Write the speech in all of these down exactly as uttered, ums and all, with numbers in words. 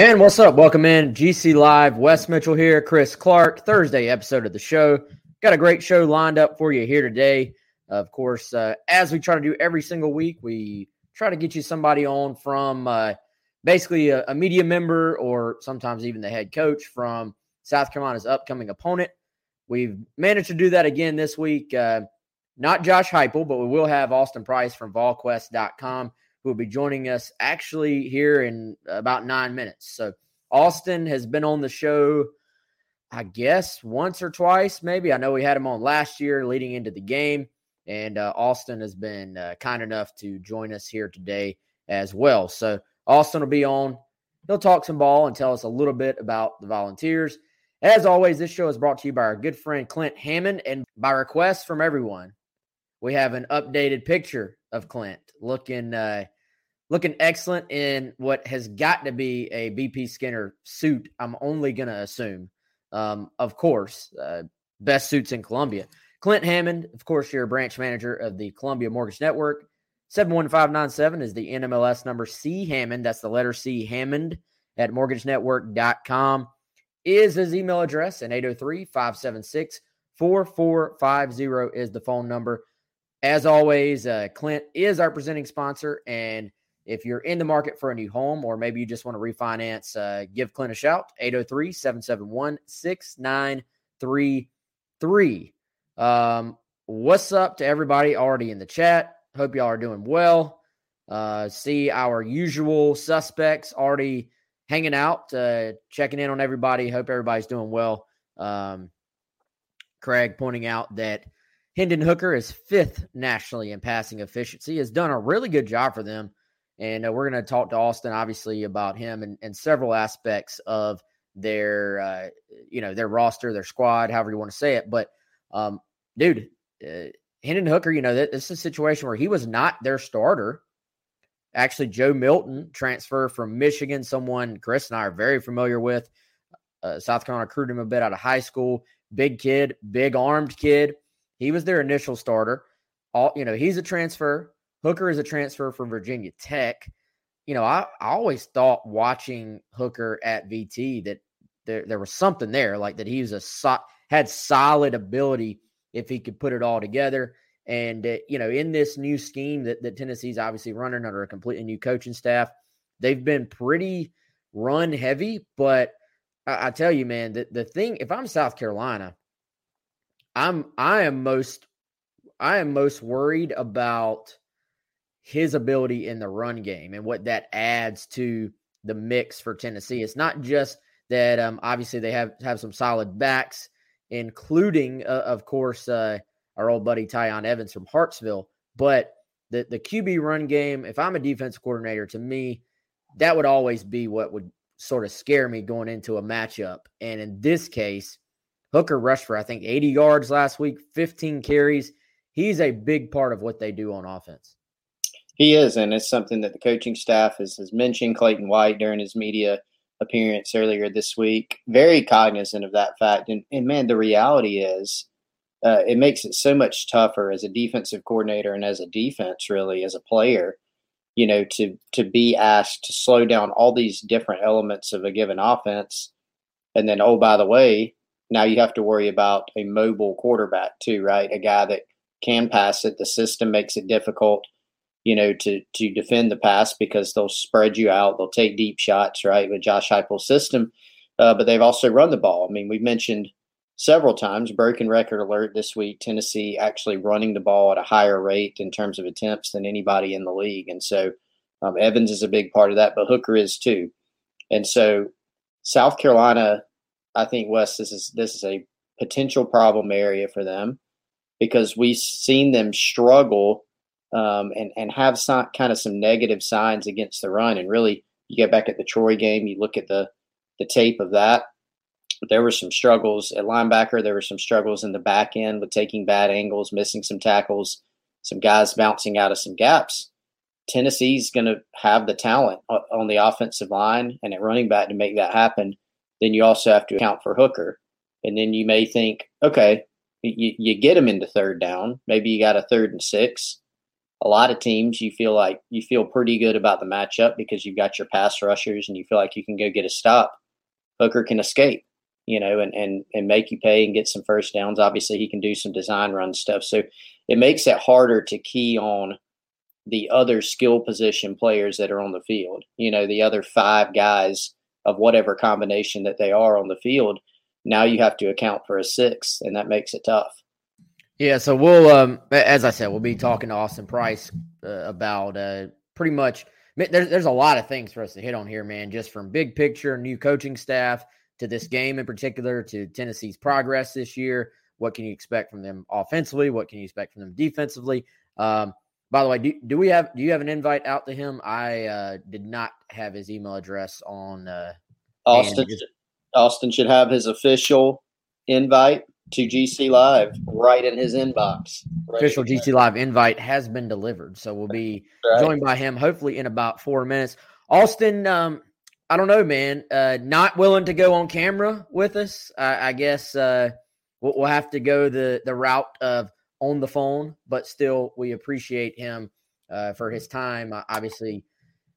And what's up? Welcome in. G C Live. Wes Mitchell here. Chris Clark. Thursday episode of the show. Got a great show lined up for you here today. Of course, uh, as we try to do every single week, we try to get you somebody on from uh, basically a, a media member or sometimes even the head coach from South Carolina's upcoming opponent. We've managed to do that again this week. Uh, not Josh Heupel, but we will have Austin Price from vol quest dot com. Will be joining us actually here in about nine minutes. So Austin has been on the show, I guess, once or twice, maybe. I know we had him on last year leading into the game, and uh, Austin has been uh, kind enough to join us here today as well. So Austin will be on. He'll talk some ball and tell us a little bit about the Volunteers. As always, this show is brought to you by our good friend Clint Hammond, and by request from everyone, we have an updated picture of Clint looking uh, looking excellent in what has got to be a B P Skinner suit, I'm only going to assume. Um, of course, uh, best suits in Columbia. Clint Hammond, of course, your branch manager of the Columbia Mortgage Network. seven one five nine seven is the N M L S number. C Hammond, that's the letter C, Hammond at mortgage network dot com is his email address, and eight oh three, five seven six, four four five zero is the phone number. As always, uh, Clint is our presenting sponsor, and if you're in the market for a new home or maybe you just want to refinance, uh, give Clint a shout, eight oh three, seven seven one, six nine three three. Um, what's up to everybody already in the chat? Hope y'all are doing well. Uh, see our usual suspects already hanging out, uh, checking in on everybody. Hope everybody's doing well. Um, Craig pointing out that Hendon Hooker is fifth nationally in passing efficiency, has done a really good job for them. And uh, we're going to talk to Austin, obviously, about him and, and several aspects of their, uh, you know, their roster, their squad, however you want to say it. But, um, dude, uh, Hendon Hooker, you know, th- this is a situation where he was not their starter. Actually, Joe Milton, transfer from Michigan, someone Chris and I are very familiar with. Uh, South Carolina recruited him a bit out of high school. Big kid, big-armed kid. He was their initial starter. All, you know, he's a transfer. Hooker is a transfer from Virginia Tech. You know, I, I always thought watching Hooker at V T that there, there was something there, like that he was a so, had solid ability if he could put it all together. And, uh, you know, in this new scheme that, that Tennessee's obviously running under a completely new coaching staff, they've been pretty run heavy. But I, I tell you, man, the, the thing, if I'm South Carolina, I'm I am most I am most worried about his ability in the run game and what that adds to the mix for Tennessee. It's not just that um, obviously they have, have some solid backs, including, uh, of course, uh, our old buddy Tyon Evans from Hartsville. But the, the Q B run game, if I'm a defense coordinator, to me, that would always be what would sort of scare me going into a matchup. And in this case, Hooker rushed for, I think, eighty yards last week, fifteen carries. He's a big part of what they do on offense. He is, and it's something that the coaching staff has, has mentioned. Clayton White, during his media appearance earlier this week, very cognizant of that fact. And, and man, the reality is uh, it makes it so much tougher as a defensive coordinator and as a defense, really, as a player, you know, to to be asked to slow down all these different elements of a given offense. And then, oh, by the way, now you have to worry about a mobile quarterback too, right? A guy that can pass it. The system makes it difficult, you know, to to defend the pass because they'll spread you out. They'll take deep shots, right, with Josh Heupel's system. Uh, but they've also run the ball. I mean, we've mentioned several times, broken record alert this week, Tennessee actually running the ball at a higher rate in terms of attempts than anybody in the league. And so um, Evans is a big part of that, but Hooker is too. And so South Carolina – I think, Wes, this is this is a potential problem area for them, because we've seen them struggle um, and, and have some, kind of some negative signs against the run. And really, you get back at the Troy game, you look at the, the tape of that. There were some struggles at linebacker. There were some struggles in the back end with taking bad angles, missing some tackles, some guys bouncing out of some gaps. Tennessee's going to have the talent on the offensive line and at running back to make that happen. Then you also have to account for Hooker. And then you may think, okay, you, you get them into third down. Maybe you got a third and six. A lot of teams, you feel like you feel pretty good about the matchup because you've got your pass rushers and you feel like you can go get a stop. Hooker can escape, you know, and, and, and make you pay and get some first downs. Obviously, he can do some design run stuff. So it makes it harder to key on the other skill position players that are on the field, you know, the other five guys of whatever combination that they are on the field. Now you have to account for a six, and that makes it tough. Yeah, so we'll, um, as I said, we'll be talking to Austin Price uh, about uh, pretty much there's, – there's a lot of things for us to hit on here, man, just from big picture, new coaching staff, to this game in particular, to Tennessee's progress this year. What can you expect from them offensively? What can you expect from them defensively? Um, by the way, do, do we have – do you have an invite out to him? I uh, did not have his email address on uh, – Austin – Austin should have his official invite to G C Live right in his inbox. Right official in G C Live invite has been delivered, so we'll be right. joined by him hopefully in about four minutes. Austin, um, I don't know, man, uh, not willing to go on camera with us. I, I guess uh, we'll, we'll have to go the, the route of on the phone, but still we appreciate him uh, for his time. Uh, obviously,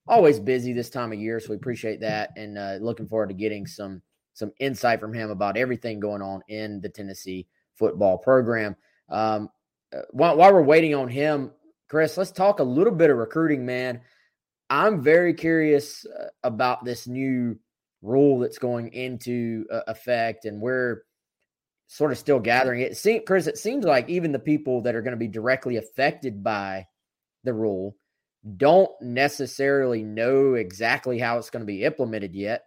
always busy this time of year, so we appreciate that, and uh, looking forward to getting some some insight from him about everything going on in the Tennessee football program. Um, while, while we're waiting on him, Chris, let's talk a little bit of recruiting, man. I'm very curious about this new rule that's going into uh, effect, and we're sort of still gathering it. Seems, Chris, it seems like even the people that are going to be directly affected by the rule don't necessarily know exactly how it's going to be implemented yet.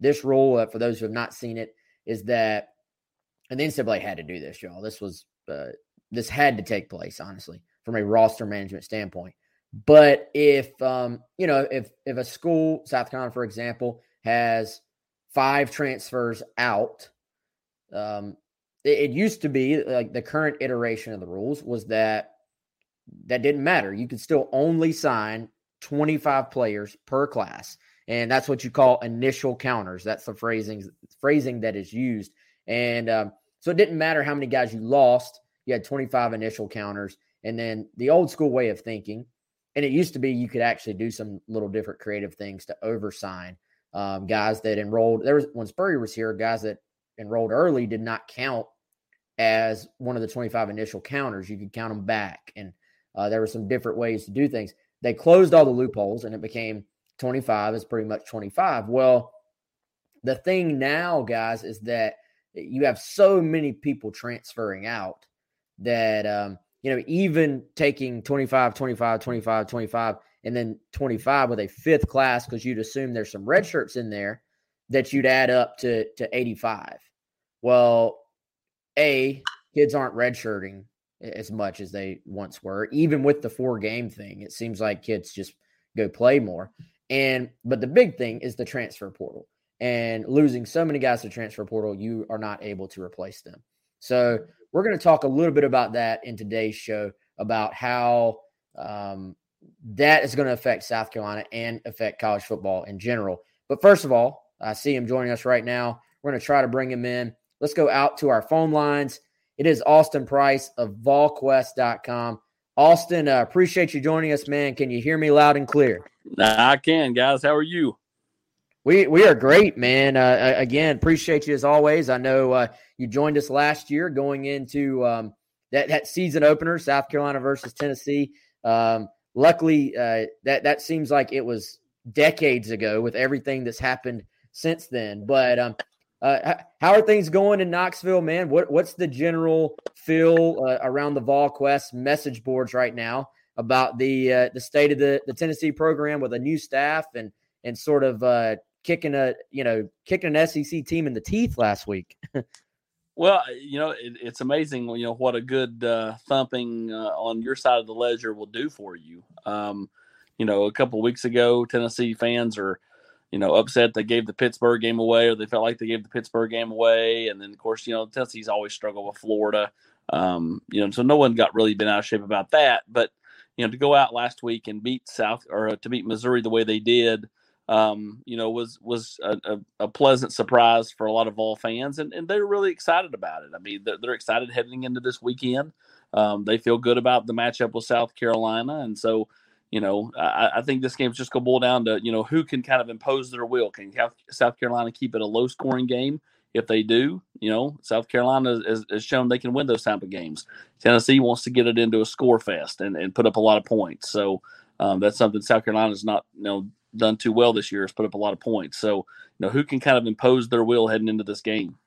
This rule, uh, for those who have not seen it, is that – and the N C double A had to do this, y'all. This was uh, this had to take place, honestly, from a roster management standpoint. But if, um, you know, if if a school, South Carolina, for example, has five transfers out, um, it, it used to be like the current iteration of the rules was that that didn't matter. You could still only sign twenty-five players per class. And that's what you call initial counters. That's the phrasing phrasing that is used. And um, so it didn't matter how many guys you lost. You had twenty-five initial counters. And then the old school way of thinking, and it used to be you could actually do some little different creative things to oversign um, guys that enrolled. There was, when Spurrier was here, guys that enrolled early did not count as one of the twenty-five initial counters. You could count them back. And uh, there were some different ways to do things. They closed all the loopholes, and it became twenty-five is pretty much twenty-five. Well, the thing now, guys, is that you have so many people transferring out that, um, you know, even taking twenty-five, twenty-five, twenty-five, twenty-five, and then twenty-five with a fifth class, because you'd assume there's some red shirts in there, that you'd add up to, to eighty-five. Well, A, kids aren't redshirting as much as they once were. Even with the four-game thing, it seems like kids just go play more. And but the big thing is the transfer portal, and losing so many guys to transfer portal, you are not able to replace them. So we're going to talk a little bit about that in today's show, about how um, that is going to affect South Carolina and affect college football in general. But first of all, I see him joining us right now. We're going to try to bring him in. Let's go out to our phone lines. It is Austin Price of vol quest dot com. Austin, I uh, appreciate you joining us, man. Can you hear me loud and clear? I can, guys. How are you? We we are great, man. Uh, again, appreciate you as always. I know uh, you joined us last year going into um, that, that season opener, South Carolina versus Tennessee. Um, luckily, uh, that, that seems like it was decades ago with everything that's happened since then. But um, uh, how are things going in Knoxville, man? What What's the general feel uh, around the VolQuest message boards right now about the uh, the state of the, the Tennessee program with a new staff and and sort of uh, kicking a, you know, kicking an S E C team in the teeth last week. Well, you know, it, it's amazing, you know, what a good uh, thumping uh, on your side of the ledger will do for you. Um, you know, a couple of weeks ago, Tennessee fans are, you know, upset they gave the Pittsburgh game away, or they felt like they gave the Pittsburgh game away. And then, of course, you know, Tennessee's always struggled with Florida. Um, you know, so no one got really been out of shape about that. But, you know, to go out last week and beat South or to beat Missouri the way they did, Um, you know, was was a, a, a pleasant surprise for a lot of Vol fans, and, and they're really excited about it. I mean, they're, they're excited heading into this weekend. Um, they feel good about the matchup with South Carolina, and so, you know, I, I think this game's just going to boil down to, you know, who can kind of impose their will. Can South Carolina keep it a low-scoring game? If they do, you know, South Carolina has, has shown they can win those type of games. Tennessee wants to get it into a score fest and, and put up a lot of points. So um, that's something South Carolina's not, you know, done too well this year, has put up a lot of points. So, you know, who can kind of impose their will heading into this game?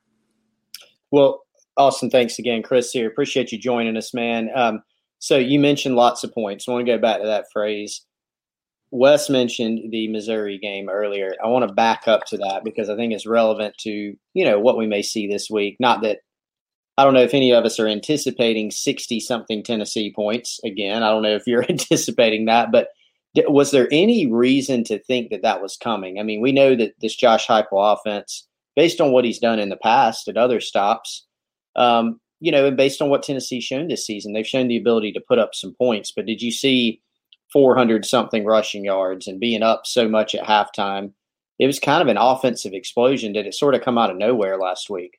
Well, Austin, thanks again, Chris here. Appreciate you joining us, man. Um, so you mentioned lots of points. I want to go back to that phrase. Wes mentioned the Missouri game earlier. I want to back up to that because I think it's relevant to, you know, what we may see this week. Not that I don't know if any of us are anticipating sixty-something Tennessee points. Again, I don't know if you're anticipating that, but was there any reason to think that that was coming? I mean, we know that this Josh Heupel offense, based on what he's done in the past at other stops, um, you know, and based on what Tennessee's shown this season, they've shown the ability to put up some points. But did you see four hundred-something rushing yards and being up so much at halftime? It was kind of an offensive explosion. Did it sort of come out of nowhere last week?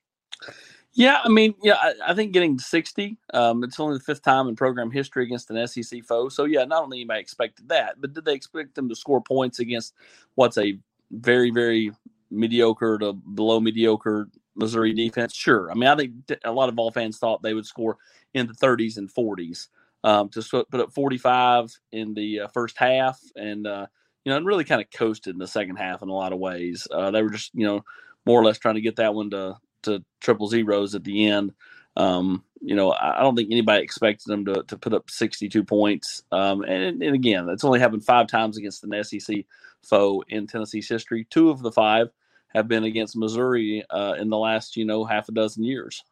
Yeah, I mean, yeah, I, I think getting sixty, um, it's only the fifth time in program history against an S E C foe. So, yeah, not only anybody expected that, but did they expect them to score points against what's a very, very mediocre to below mediocre Missouri defense? Sure. I mean, I think a lot of Vol fans thought they would score in the thirties and forties. Um, to put up forty-five in the uh, first half and, uh, you know, and really kind of coasted in the second half in a lot of ways. Uh, they were just, you know, more or less trying to get that one to – to triple zeros at the end. Um, you know, I don't think anybody expected them to, to put up sixty-two points. Um, and, and again, that's only happened five times against an S E C foe in Tennessee's history. Two of the five have been against Missouri uh, in the last, you know, half a dozen years.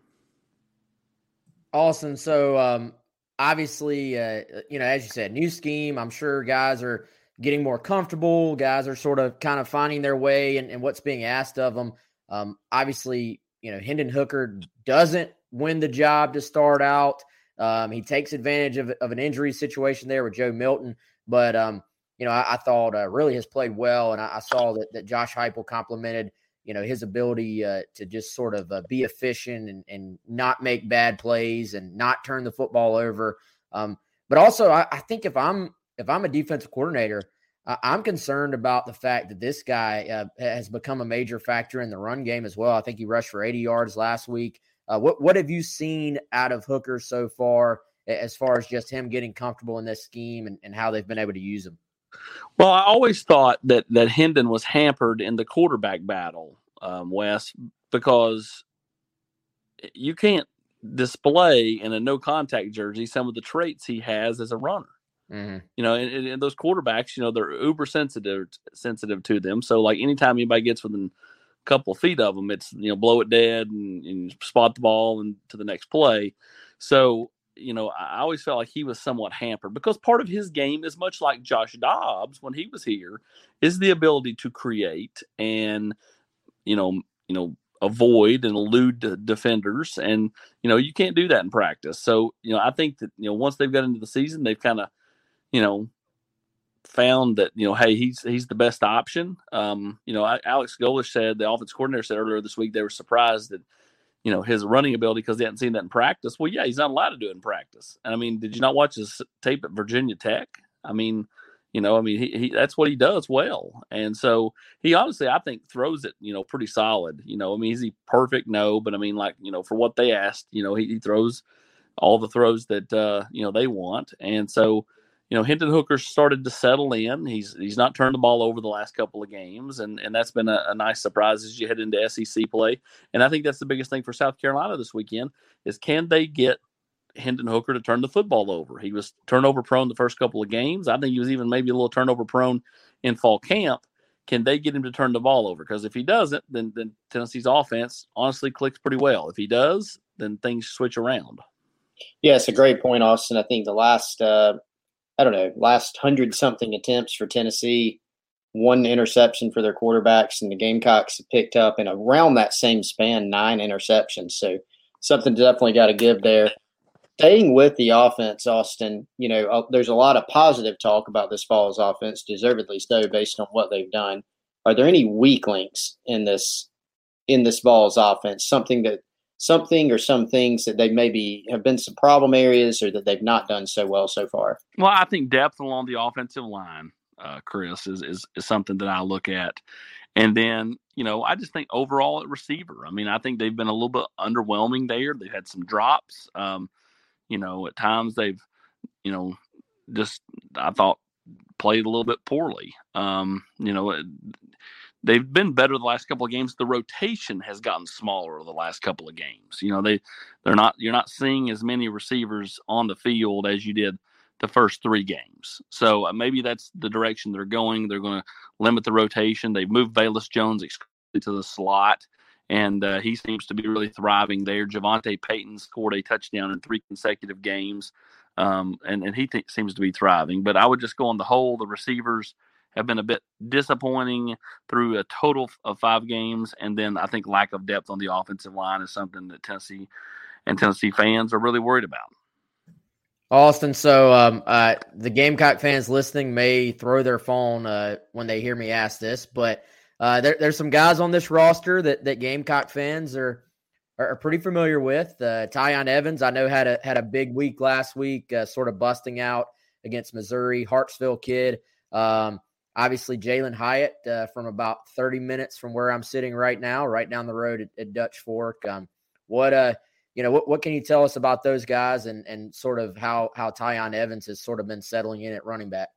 Awesome. So um, obviously, uh, you know, as you said, new scheme, I'm sure guys are getting more comfortable. Guys are sort of kind of finding their way and, and what's being asked of them. Um, obviously, you know, Hendon Hooker doesn't win the job to start out. Um, he takes advantage of, of an injury situation there with Joe Milton. But, um, you know, I, I thought uh, really has played well. And I, I saw that, that Josh Heupel complimented, you know, his ability uh, to just sort of uh, be efficient and, and not make bad plays and not turn the football over. Um, but also, I, I think if I'm if I'm a defensive coordinator, I'm concerned about the fact that this guy uh, has become a major factor in the run game as well. I think he rushed for eighty yards last week. Uh, what what have you seen out of Hooker so far as far as just him getting comfortable in this scheme and, and how they've been able to use him? Well, I always thought that, that Hendon was hampered in the quarterback battle, um, Wes, because you can't display in a no-contact jersey some of the traits he has as a runner. Mm-hmm. You know, and, and those quarterbacks, you know, they're uber sensitive sensitive to them. So, like, anytime anybody gets within a couple of feet of them, it's, you know, blow it dead and, and spot the ball and to the next play. So, you know, I always felt like he was somewhat hampered because part of his game is much like Josh Dobbs when he was here, is the ability to create and, you know, you know, avoid and elude defenders. And, you know, you can't do that in practice. So, you know, I think that, you know, once they've got into the season, they've kind of, you know, found that, you know, hey, he's he's the best option. Um, you know, I, Alex Golesh said, the offense coordinator said earlier this week, they were surprised that, you know, his running ability because they hadn't seen that in practice. Well, yeah, he's not allowed to do it in practice. And, I mean, did you not watch his tape at Virginia Tech? I mean, you know, I mean, he, he that's what he does well. And so he honestly, I think, throws it, you know, pretty solid. You know, I mean, is he perfect? No. But, I mean, like, you know, for what they asked, you know, he, he throws all the throws that, uh, you know, they want. And so, you know, Hendon Hooker started to settle in. He's he's not turned the ball over the last couple of games, and, and that's been a, a nice surprise as you head into S E C play. And I think that's the biggest thing for South Carolina this weekend is can they get Hendon Hooker to turn the football over? He was turnover prone the first couple of games. I think he was even maybe a little turnover prone in fall camp. can they get him to turn the ball over? Because if he doesn't, then then Tennessee's offense honestly clicks pretty well. If he does, then things switch around. Yeah, it's a great point, Austin. I think the last, uh, I don't know, last hundred-something attempts for Tennessee, one interception for their quarterbacks, and the Gamecocks have picked up, in around that same span, nine interceptions. So something definitely got to give there. Staying with the offense, Austin, you know, there's a lot of positive talk about this fall's offense, deservedly so, based on what they've done. Are there any weak links in this in this fall's offense? Something that something or some things that they maybe have been some problem areas, or that they've not done so well so far? Well, I think depth along the offensive line, uh, Chris, is, is is something that I look at, and then. You know, I just think overall at receiver. I mean, I think they've been a little bit underwhelming there. They've had some drops. Um, you know, at times they've, you know, just, I thought, played a little bit poorly. Um, you know, they've been better the last couple of games. The rotation has gotten smaller the last couple of games. You know, they, they're not, you're not seeing as many receivers on the field as you did the first three games. So uh, maybe that's the direction they're going. They're going to limit the rotation. They've moved Bayless Jones exclusively to the slot, and uh, he seems to be really thriving there. Javonte Payton scored a touchdown in three consecutive games, um, and, and he th- seems to be thriving. But I would just go on the whole, the receivers have been a bit disappointing through a total of five games, and then I think lack of depth on the offensive line is something that Tennessee and Tennessee fans are really worried about. Austin, so um, uh, the Gamecock fans listening may throw their phone uh, when they hear me ask this, but uh, there, there's some guys on this roster that, that Gamecock fans are are pretty familiar with. Uh, Tyon Evans, I know, had a had a big week last week, uh, sort of busting out against Missouri. Hartsville kid, um, obviously Jalen Hyatt uh, from about thirty minutes from where I'm sitting right now, right down the road at, at Dutch Fork. Um, what a You know, what, what can you tell us about those guys and, and sort of how, how Tyon Evans has sort of been settling in at running back?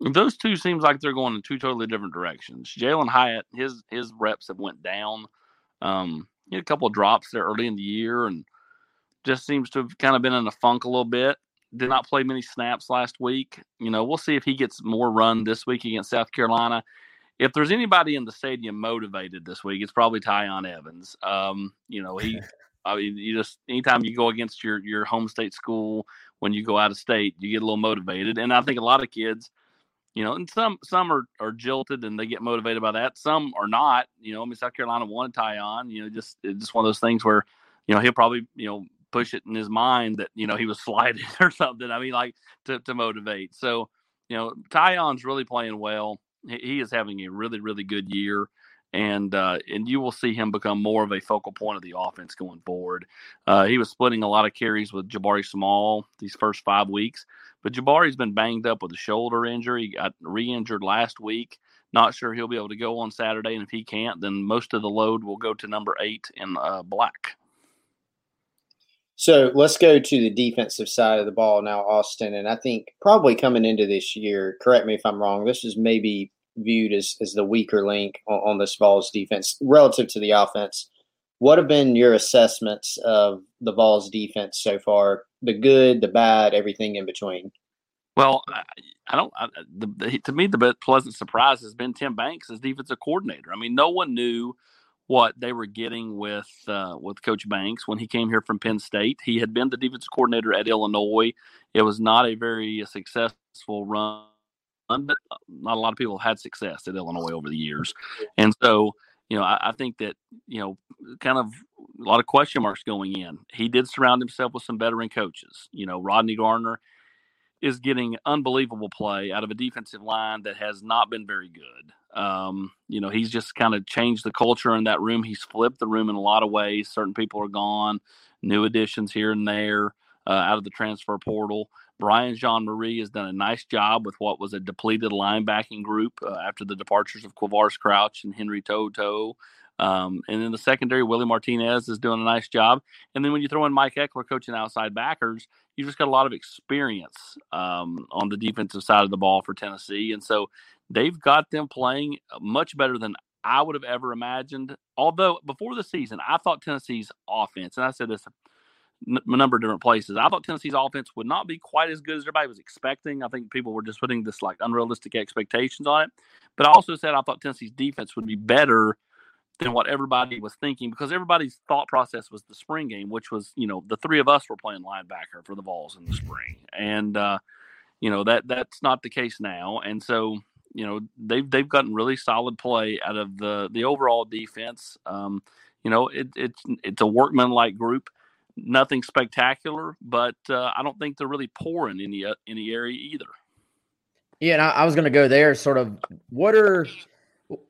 Those two seems like they're going in two totally different directions. Jalen Hyatt, his his reps have went down. Um, he had a couple of drops there early in the year and just seems to have kind of been in a funk a little bit. Did not play many snaps last week. You know, we'll see if he gets more run this week against South Carolina. If there's anybody in the stadium motivated this week, it's probably Tyon Evans. Um, you know, he – I mean, you just, anytime you go against your, your home state school, when you go out of state, you get a little motivated. And I think a lot of kids, you know, and some, some are, are jilted and they get motivated by that. Some are not, you know, I mean, South Carolina wanted Tyon, you know, just, it's just one of those things where, you know, he'll probably, you know, push it in his mind that, you know, he was slighted or something. I mean, like to, to motivate. So, you know, Tyon's really playing well. He, he is having a really, really good year. And uh, and you will see him become more of a focal point of the offense going forward. Uh, he was splitting a lot of carries with Jabari Small these first five weeks. But Jabari's been banged up with a shoulder injury. He got re-injured last week. Not sure he'll be able to go on Saturday. And if he can't, then most of the load will go to number eight in uh, black. So let's go to the defensive side of the ball now, Austin. And I think probably coming into this year, correct me if I'm wrong, this is maybe – viewed as, as the weaker link on, on this Vols defense relative to the offense. What have been your assessments of the Vols defense so far? The good, the bad, everything in between. Well, I, I don't. I, the, the, to me, the best pleasant surprise has been Tim Banks as defensive coordinator. I mean, no one knew what they were getting with uh, with Coach Banks when he came here from Penn State. He had been the defensive coordinator at Illinois. It was not a very successful run. But not a lot of people have had success at Illinois over the years. And so, you know, I, I think that, you know, kind of a lot of question marks going in. He did surround himself with some veteran coaches. You know, Rodney Garner is getting unbelievable play out of a defensive line that has not been very good. Um, you know, he's just kind of changed the culture in that room. He's flipped the room in a lot of ways. Certain people are gone, new additions here and there uh, out of the transfer portal. Brian Jean-Marie has done a nice job with what was a depleted linebacking group uh, after the departures of Quavaris Crouch and Henry To'o To'o. Um, and then the secondary, Willie Martinez is doing a nice job. And then when you throw in Mike Eckler coaching outside backers, you've just got a lot of experience um, on the defensive side of the ball for Tennessee. And so they've got them playing much better than I would have ever imagined. Although before the season, I thought Tennessee's offense, and I said this a number of different places. I thought Tennessee's offense would not be quite as good as everybody was expecting. I think people were just putting this like unrealistic expectations on it. But I also said I thought Tennessee's defense would be better than what everybody was thinking, because everybody's thought process was the spring game, which was, you know, the three of us were playing linebacker for the Vols in the spring. And, uh, you know, that that's not the case now. And so, you know, they've, they've gotten really solid play out of the, the overall defense. Um, you know, it, it's it's a workman-like group. Nothing spectacular, but uh, I don't think they're really poor in any, uh, any area either. Yeah, and I, I was going to go there. Sort of, what are,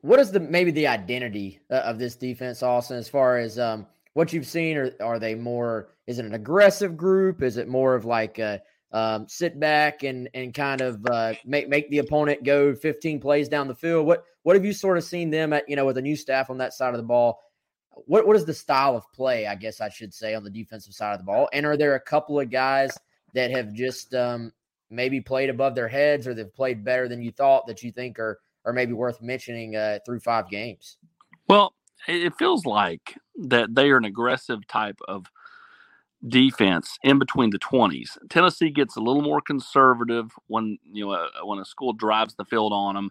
what is the maybe the identity of this defense, Austin? As far as um, what you've seen, are are they more? Is it an aggressive group? Is it more of like a um, sit back and and kind of uh, make make the opponent go fifteen plays down the field? What what have you sort of seen them at? You know, with a new staff on that side of the ball, what what is the style of play? I guess I should say on the defensive side of the ball. And are there a couple of guys that have just um, maybe played above their heads, or they've played better than you thought, that you think are, are maybe worth mentioning uh, through five games? Well, it feels like that they are an aggressive type of defense in between the twenties. Tennessee gets a little more conservative when, you know, uh, when a school drives the field on them.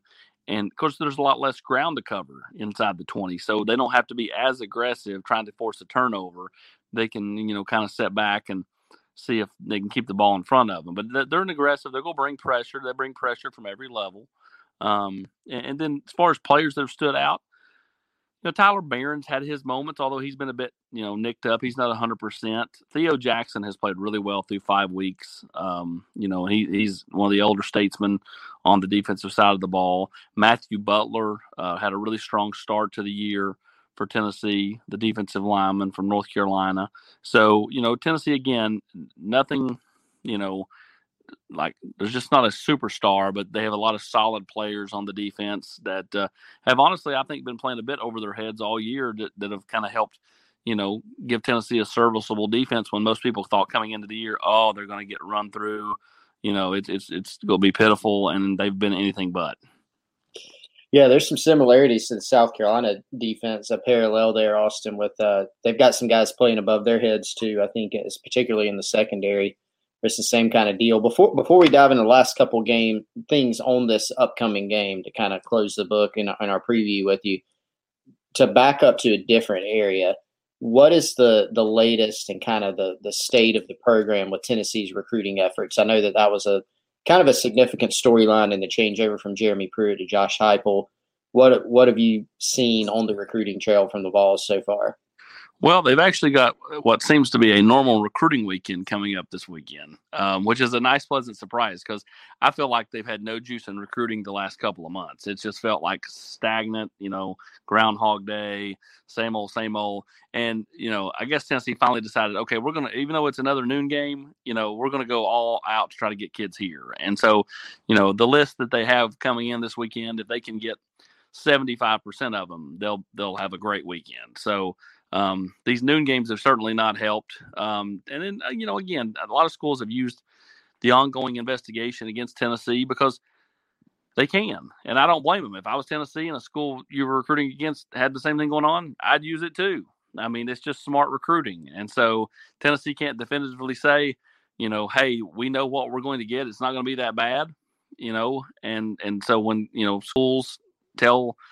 And of course, there's a lot less ground to cover inside the twenty. So they don't have to be as aggressive trying to force a turnover. They can, you know, kind of set back and see if they can keep the ball in front of them. But they're an aggressive. They're going to bring pressure. They bring pressure from every level. Um, and, and then as far as players that have stood out, you know, Tyler Barron's had his moments, although he's been a bit, you know, nicked up. He's not one hundred percent. Theo Jackson has played really well through five weeks. Um, you know, he, he's one of the older statesmen on the defensive side of the ball. Matthew Butler uh, had a really strong start to the year for Tennessee, the defensive lineman from North Carolina. So, you know, Tennessee, again, nothing, you know, like there's just not a superstar, but they have a lot of solid players on the defense that uh, have honestly, I think, been playing a bit over their heads all year that, that have kind of helped, you know, give Tennessee a serviceable defense when most people thought coming into the year, oh, they're going to get run through. You know, it's it's it's going to be pitiful, and they've been anything but. Yeah, there's some similarities to the South Carolina defense, a parallel there, Austin, with uh, they've got some guys playing above their heads too, I think, it's particularly in the secondary. It's the same kind of deal. Before before we dive into the last couple game things on this upcoming game to kind of close the book and in, in our preview with you, to back up to a different area, what is the, the latest and kind of the, the state of the program with Tennessee's recruiting efforts? I know that that was a kind of a significant storyline in the changeover from Jeremy Pruitt to Josh Heupel. What what have you seen on the recruiting trail from the Vols so far? Well, they've actually got what seems to be a normal recruiting weekend coming up this weekend, um, which is a nice, pleasant surprise, because I feel like they've had no juice in recruiting the last couple of months. It's just felt like stagnant, you know, Groundhog Day, same old, same old. And, you know, I guess Tennessee finally decided, okay, we're going to, even though it's another noon game, you know, we're going to go all out to try to get kids here. And so, you know, the list that they have coming in this weekend, if they can get seventy-five percent of them, they'll, they'll have a great weekend. So, Um, these noon games have certainly not helped. Um, and then, uh, you know, again, a lot of schools have used the ongoing investigation against Tennessee because they can. And I don't blame them. If I was Tennessee and a school you were recruiting against had the same thing going on, I'd use it too. I mean, it's just smart recruiting. And so Tennessee can't definitively say, you know, hey, we know what we're going to get. It's not going to be that bad, you know. And, and so when, you know, schools tell –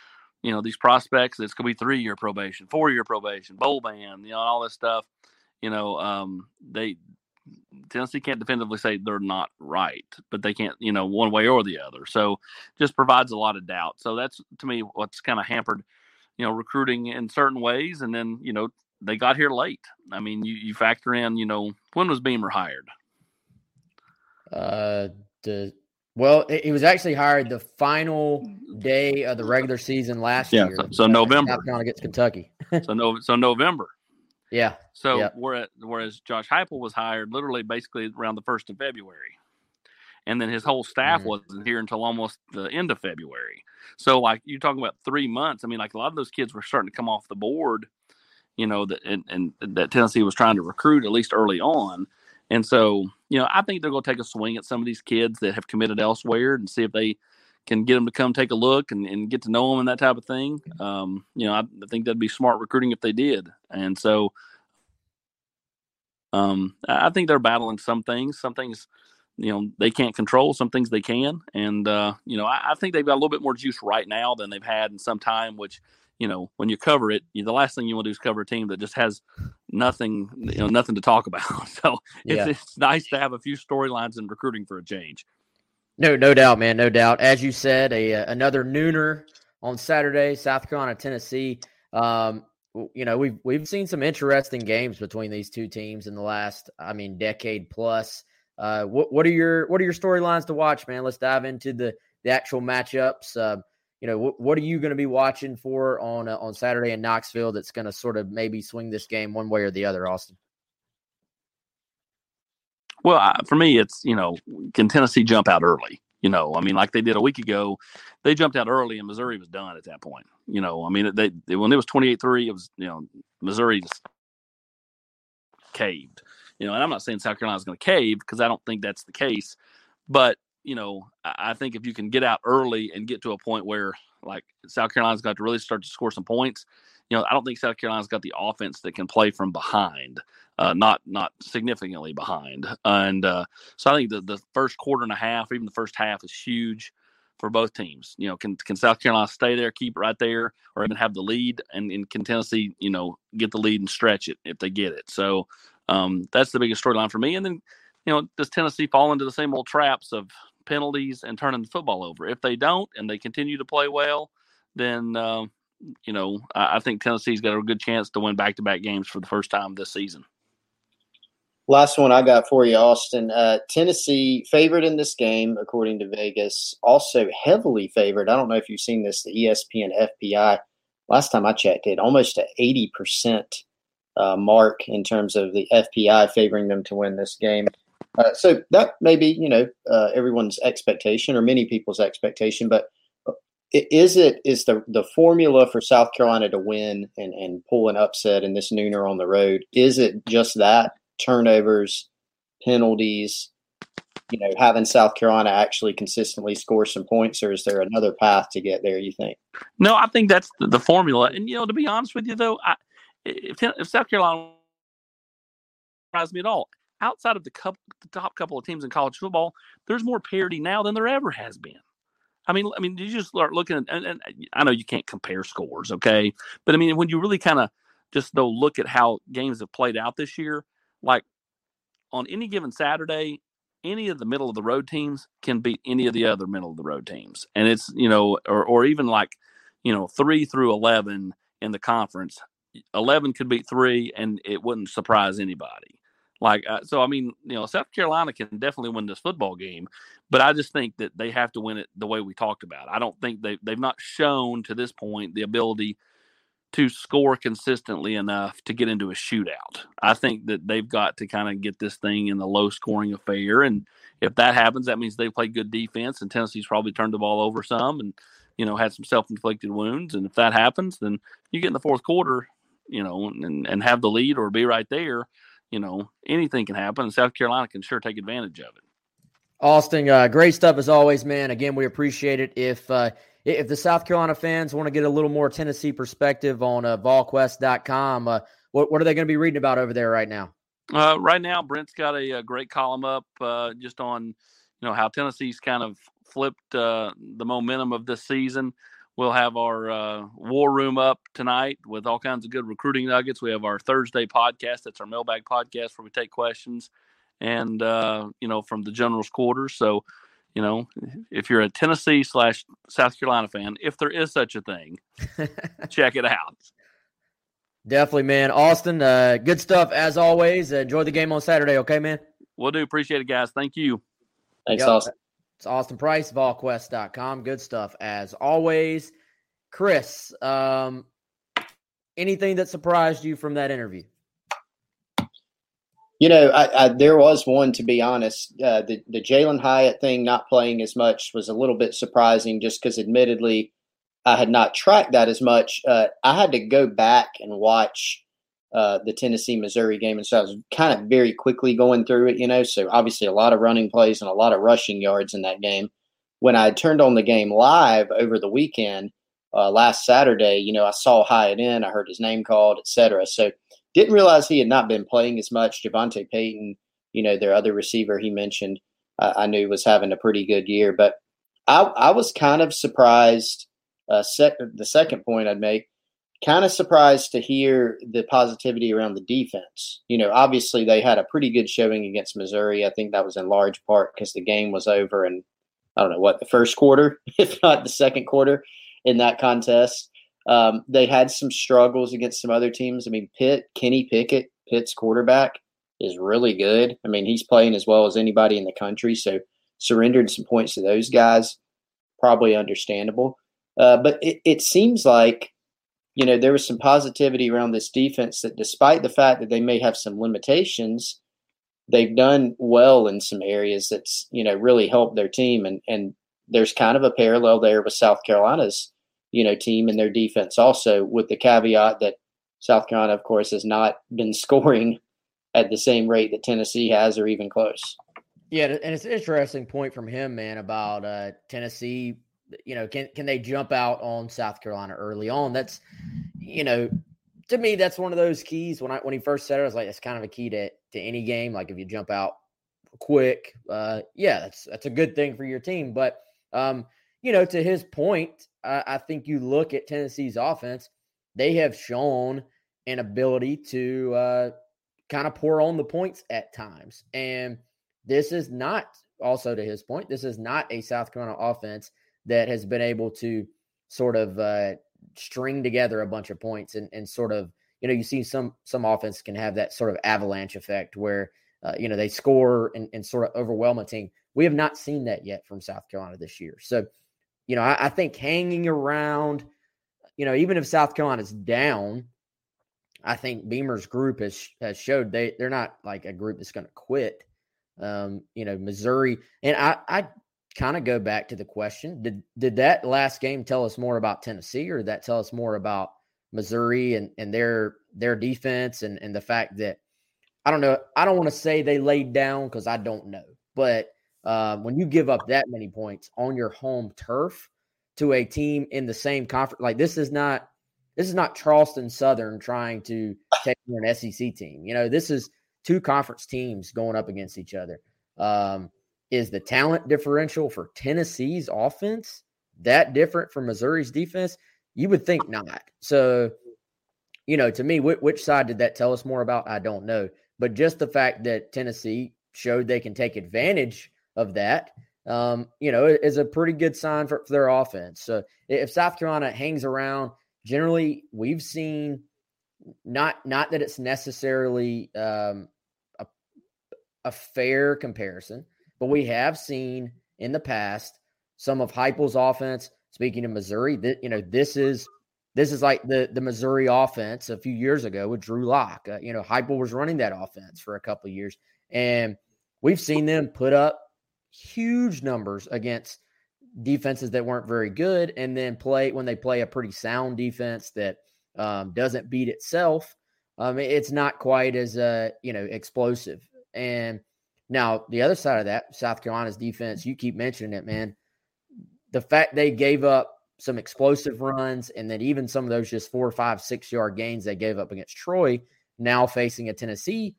you know, these prospects, it's going to be three-year probation, four-year probation, bowl ban, you know, all this stuff. You know, um, they Tennessee can't definitively say they're not right, but they can't, you know, one way or the other. So just provides a lot of doubt. So that's, to me, what's kind of hampered, you know, recruiting in certain ways. And then, you know, they got here late. I mean, you, you factor in, you know, when was Beamer hired? Uh, the Well, he was actually hired the final day of the regular season last yeah, year. So, so November. Against Kentucky. so no, so November. Yeah. So yeah. Whereas, whereas Josh Heupel was hired literally basically around the first of February. And then his whole staff mm-hmm. wasn't here until almost the end of February. So like you're talking about three months. I mean, like a lot of those kids were starting to come off the board, you know, that and, and that Tennessee was trying to recruit at least early on. And so, you know, I think they're going to take a swing at some of these kids that have committed elsewhere and see if they can get them to come take a look and, and get to know them and that type of thing. Um, you know, I think that'd be smart recruiting if they did. And so um, I think they're battling some things. Some things you know, they can't control. Some things they can. And, uh, you know, I, I think they've got a little bit more juice right now than they've had in some time, which, you know, when you cover it, you, the last thing you want to do is cover a team that just has nothing, you know, nothing to talk about. So it's, yeah. it's nice to have a few storylines in recruiting for a change. No, no doubt, man. No doubt. As you said, a, another nooner on Saturday, South Carolina, Tennessee. Um, you know, we've, we've seen some interesting games between these two teams in the last, I mean, decade plus. Uh, what, what are your, what are your storylines to watch, man? Let's dive into the, the actual matchups. Um, uh, you know, wh- what are you going to be watching for on, uh, on Saturday in Knoxville that's going to sort of maybe swing this game one way or the other, Austin? Well, I, for me, it's, you know, can Tennessee jump out early? You know, I mean, like they did a week ago, they jumped out early and Missouri was done at that point. You know, I mean, they, they when it was twenty-eight three, it was, you know, Missouri just caved. You know, and I'm not saying South Carolina's going to cave because I don't think that's the case. But, you know, I think if you can get out early and get to a point where, like, South Carolina's got to really start to score some points, you know, I don't think South Carolina's got the offense that can play from behind, uh, not not significantly behind. And uh, so I think the, the first quarter and a half, even the first half, is huge for both teams. You know, can can South Carolina stay there, keep it right there, or even have the lead? And, and can Tennessee, you know, get the lead and stretch it if they get it? So, Um, that's the biggest storyline for me. And then, you know, does Tennessee fall into the same old traps of penalties and turning the football over? If they don't and they continue to play well, then, uh, you know, I, I think Tennessee's got a good chance to win back-to-back games for the first time this season. Last one I got for you, Austin. Uh, Tennessee favored in this game, according to Vegas, also heavily favored. I don't know if you've seen this, the E S P N F B I. Last time I checked it, almost at eighty percent. Uh, mark in terms of the F P I favoring them to win this game. Uh, so that may be, you know, uh, everyone's expectation or many people's expectation, but is it is the, the formula for South Carolina to win and, and pull an upset in this nooner on the road? Is it just that turnovers, penalties, you know, having South Carolina actually consistently score some points, or is there another path to get there, you think? No, I think that's the formula. And, you know, to be honest with you, though, I, If, if South Carolina surprised me at all, outside of the, couple, the top couple of teams in college football, there's more parity now than there ever has been. I mean, I mean, you just start looking at, and, and I know you can't compare scores, okay? But I mean, when you really kind of just though look at how games have played out this year, like on any given Saturday, any of the middle of the road teams can beat any of the other middle of the road teams, and it's you know, or or even like you know, three through eleven in the conference. eleven could beat three, and it wouldn't surprise anybody. Like, uh, so, I mean, you know, South Carolina can definitely win this football game, but I just think that they have to win it the way we talked about. I don't think they, they've not shown to this point the ability to score consistently enough to get into a shootout. I think that they've got to kind of get this thing in the low-scoring affair, and if that happens, that means they play good defense, and Tennessee's probably turned the ball over some and, you know, had some self-inflicted wounds, and if that happens, then you get in the fourth quarter – you know, and, and have the lead or be right there, you know, anything can happen. And South Carolina can sure take advantage of it. Austin, uh, great stuff as always, man. Again, we appreciate it. If uh, if the South Carolina fans want to get a little more Tennessee perspective on uh, vol quest dot com, uh, what, what are they going to be reading about over there right now? Uh, right now, Brent's got a, a great column up uh, just on, you know, how Tennessee's kind of flipped uh, the momentum of this season. We'll have our uh, war room up tonight with all kinds of good recruiting nuggets. We have our Thursday podcast. That's our mailbag podcast where we take questions and, uh, you know, from the general's quarters. So, you know, if you're a Tennessee slash South Carolina fan, if there is such a thing, check it out. Definitely, man. Austin, uh, good stuff as always. Uh, enjoy the game on Saturday. Okay, man? Will do. Appreciate it, guys. Thank you. Thanks, Yo. Austin. It's Austin Price, vol quest dot com. Good stuff as always. Chris, um, anything that surprised you from that interview? You know, I, I, there was one, to be honest. Uh, the the Jalen Hyatt thing not playing as much was a little bit surprising just because, admittedly, I had not tracked that as much. Uh, I had to go back and watch uh, the Tennessee-Missouri game, and so I was kind of very quickly going through it, you know, so obviously a lot of running plays and a lot of rushing yards in that game. When I turned on the game live over the weekend, uh, last Saturday, you know, I saw Hyatt in, I heard his name called, et cetera. So didn't realize he had not been playing as much. Javonte Payton, you know, their other receiver he mentioned, I, I knew was having a pretty good year. But I, I was kind of surprised. Uh, sec- the second point I'd make, kind of surprised to hear the positivity around the defense. You know, obviously they had a pretty good showing against Missouri. I think that was in large part because the game was over in, I don't know what, the first quarter, if not the second quarter in that contest. Um, they had some struggles against some other teams. I mean, Pitt, Kenny Pickett, Pitt's quarterback, is really good. I mean, he's playing as well as anybody in the country. So surrendering some points to those guys, probably understandable. Uh, but it, it seems like, you know, there was some positivity around this defense that despite the fact that they may have some limitations, they've done well in some areas that's, you know, really helped their team. And, and there's kind of a parallel there with South Carolina's, you know, team and their defense also, with the caveat that South Carolina, of course, has not been scoring at the same rate that Tennessee has or even close. Yeah, and it's an interesting point from him, man, about uh, Tennessee. You know, can can they jump out on South Carolina early on? That's, you know, to me, that's one of those keys. When I when he first said it, I was like, that's kind of a key to, to any game. Like, if you jump out quick, uh, yeah, that's that's a good thing for your team. But, um, you know, to his point, uh, I think you look at Tennessee's offense, they have shown an ability to uh, kind of pour on the points at times. And this is not, also to his point, this is not a South Carolina offense that has been able to sort of uh, string together a bunch of points and, and sort of, you know, you see some some offense can have that sort of avalanche effect where, uh, you know, they score and, and sort of overwhelm a team. We have not seen that yet from South Carolina this year. So, you know, I, I think hanging around, you know, even if South Carolina's down, I think Beamer's group has has showed they, they're not like a group that's going to quit, um, you know, Missouri. And I, I, kind of go back to the question, did did that last game tell us more about Tennessee, or did that tell us more about Missouri and, and their their defense and, and the fact that, I don't know, I don't want to say they laid down because I don't know, but uh, when you give up that many points on your home turf to a team in the same conference, like this is not, this is not Charleston Southern trying to take an S E C team. You know, this is two conference teams going up against each other. Um Is the talent differential for Tennessee's offense that different from Missouri's defense? You would think not. So, you know, to me, wh- which side did that tell us more about? I don't know. But just the fact that Tennessee showed they can take advantage of that, um, you know, is a pretty good sign for, for their offense. So if South Carolina hangs around, generally we've seen not, not that it's necessarily um, a, a fair comparison, but we have seen in the past some of Heupel's offense. Speaking of Missouri, that, you know, this is this is like the the Missouri offense a few years ago with Drew Locke. Uh, you know, Heupel was running that offense for a couple of years, and we've seen them put up huge numbers against defenses that weren't very good, and then play when they play a pretty sound defense that um, doesn't beat itself. Um, it's not quite as uh, you know, explosive. And now, the other side of that, South Carolina's defense, you keep mentioning it, man. The fact they gave up some explosive runs, and then even some of those just four, five, six-yard gains they gave up against Troy, now facing a Tennessee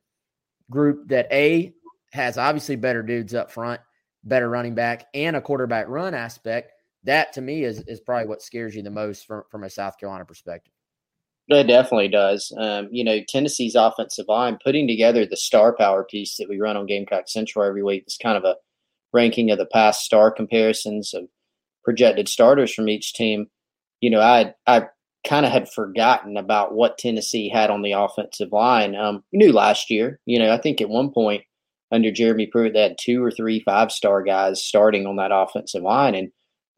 group that, A, has obviously better dudes up front, better running back, and a quarterback run aspect. That, to me, is, is probably what scares you the most from, from a South Carolina perspective. It definitely does. Um, you know, Tennessee's offensive line, putting together the star power piece that we run on Gamecock Central every week, is kind of a ranking of the past star comparisons of projected starters from each team. You know, I I kind of had forgotten about what Tennessee had on the offensive line. Um, we knew last year, you know, I think at one point under Jeremy Pruitt, they had two or three five-star guys starting on that offensive line, and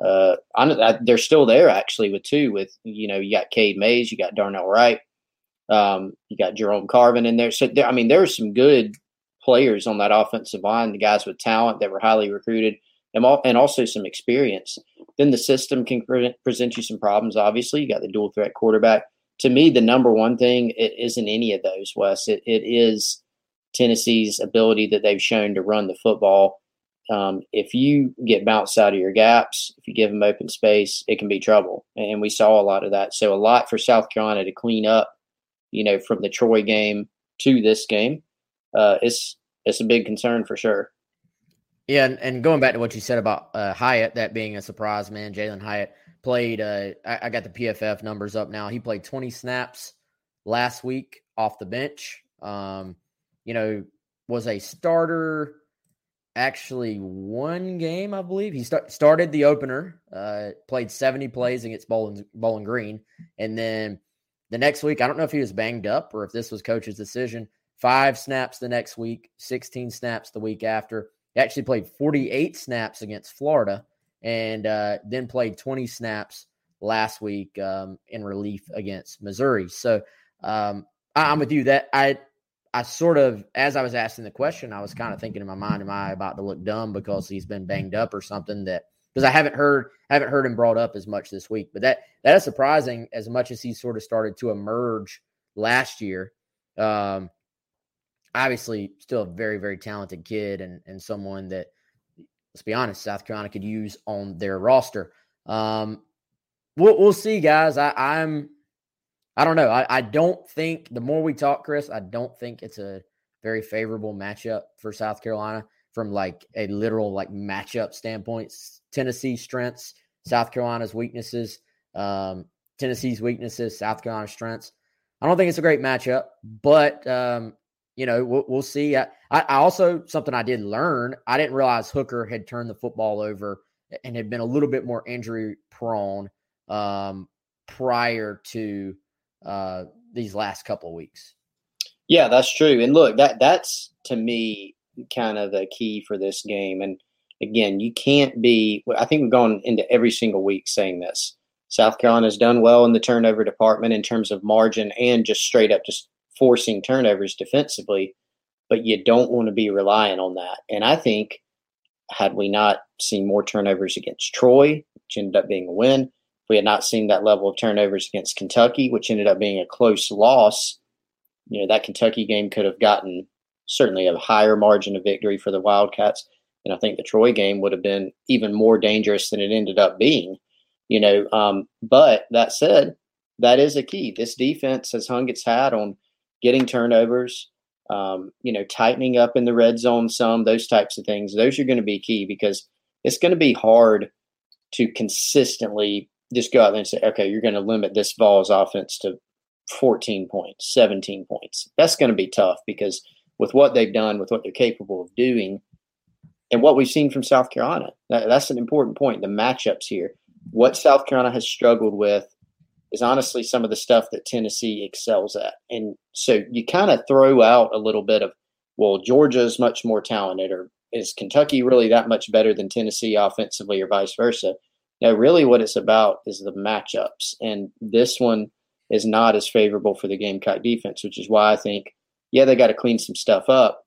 Uh, I, I, they're still there actually with two, with, you know, you got Cade Mays, you got Darnell Wright, um, you got Jerome Carvin in there. So, there, I mean, there are some good players on that offensive line, the guys with talent that were highly recruited, and, and also some experience. Then the system can pre- present you some problems, obviously. You got the dual threat quarterback. To me, the number one thing, it isn't any of those, Wes. It, it is Tennessee's ability that they've shown to run the football. Um, if you get bounced out of your gaps, if you give them open space, it can be trouble. And we saw a lot of that. So a lot for South Carolina to clean up, you know, from the Troy game to this game. Uh, it's it's a big concern for sure. Yeah, and, and going back to what you said about uh, Hyatt, that being a surprise, man, Jalen Hyatt played uh, – I, I got the P F F numbers up now. He played twenty snaps last week off the bench. Um, you know, was a starter actually one game, I believe. He start, started the opener, uh, played seventy plays against Bowling, Bowling Green. And then the next week, I don't know if he was banged up or if this was coach's decision, five snaps the next week, sixteen snaps the week after. He actually played forty-eight snaps against Florida and uh, then played twenty snaps last week um, in relief against Missouri. So um, I, I'm with you that I, I sort of, as I was asking the question, I was kind of thinking in my mind, am I about to look dumb because he's been banged up or something that, because I haven't heard, haven't heard him brought up as much this week, but that, that is surprising as much as he sort of started to emerge last year. Um, Obviously, still a very, very talented kid and, and someone that, let's be honest, South Carolina could use on their roster. Um, we'll, we'll see, guys. I, I'm, I don't know. I, I don't think, the more we talk, Chris, I don't think it's a very favorable matchup for South Carolina from like a literal like matchup standpoint. Tennessee's strengths, South Carolina's weaknesses, um, Tennessee's weaknesses, South Carolina's strengths. I don't think it's a great matchup, but um, – you know, we'll, we'll see. I, I also, something I did learn, I didn't realize Hooker had turned the football over and had been a little bit more injury prone um, prior to uh, these last couple of weeks. Yeah, that's true. And look, that that's to me kind of the key for this game. And again, you can't be, I think we've gone into every single week saying this. South Carolina's done well in the turnover department in terms of margin and just straight up just forcing turnovers defensively, but you don't want to be relying on that. And I think had we not seen more turnovers against Troy, which ended up being a win, if we had not seen that level of turnovers against Kentucky, which ended up being a close loss, you know, that Kentucky game could have gotten certainly a higher margin of victory for the Wildcats. And I think the Troy game would have been even more dangerous than it ended up being, you know. Um, but that said, that is a key. This defense has hung its hat on getting turnovers, um, you know, tightening up in the red zone some, those types of things. Those are going to be key because it's going to be hard to consistently just go out there and say, okay, you're going to limit this Vols offense to fourteen points, seventeen points. That's going to be tough because with what they've done, with what they're capable of doing, and what we've seen from South Carolina, that, that's an important point, the matchups here. What South Carolina has struggled with is honestly some of the stuff that Tennessee excels at. And so you kind of throw out a little bit of, well, Georgia's much more talented, or is Kentucky really that much better than Tennessee offensively, or vice versa? Now, really what it's about is the matchups. And this one is not as favorable for the Gamecock defense, which is why I think, yeah, they got to clean some stuff up.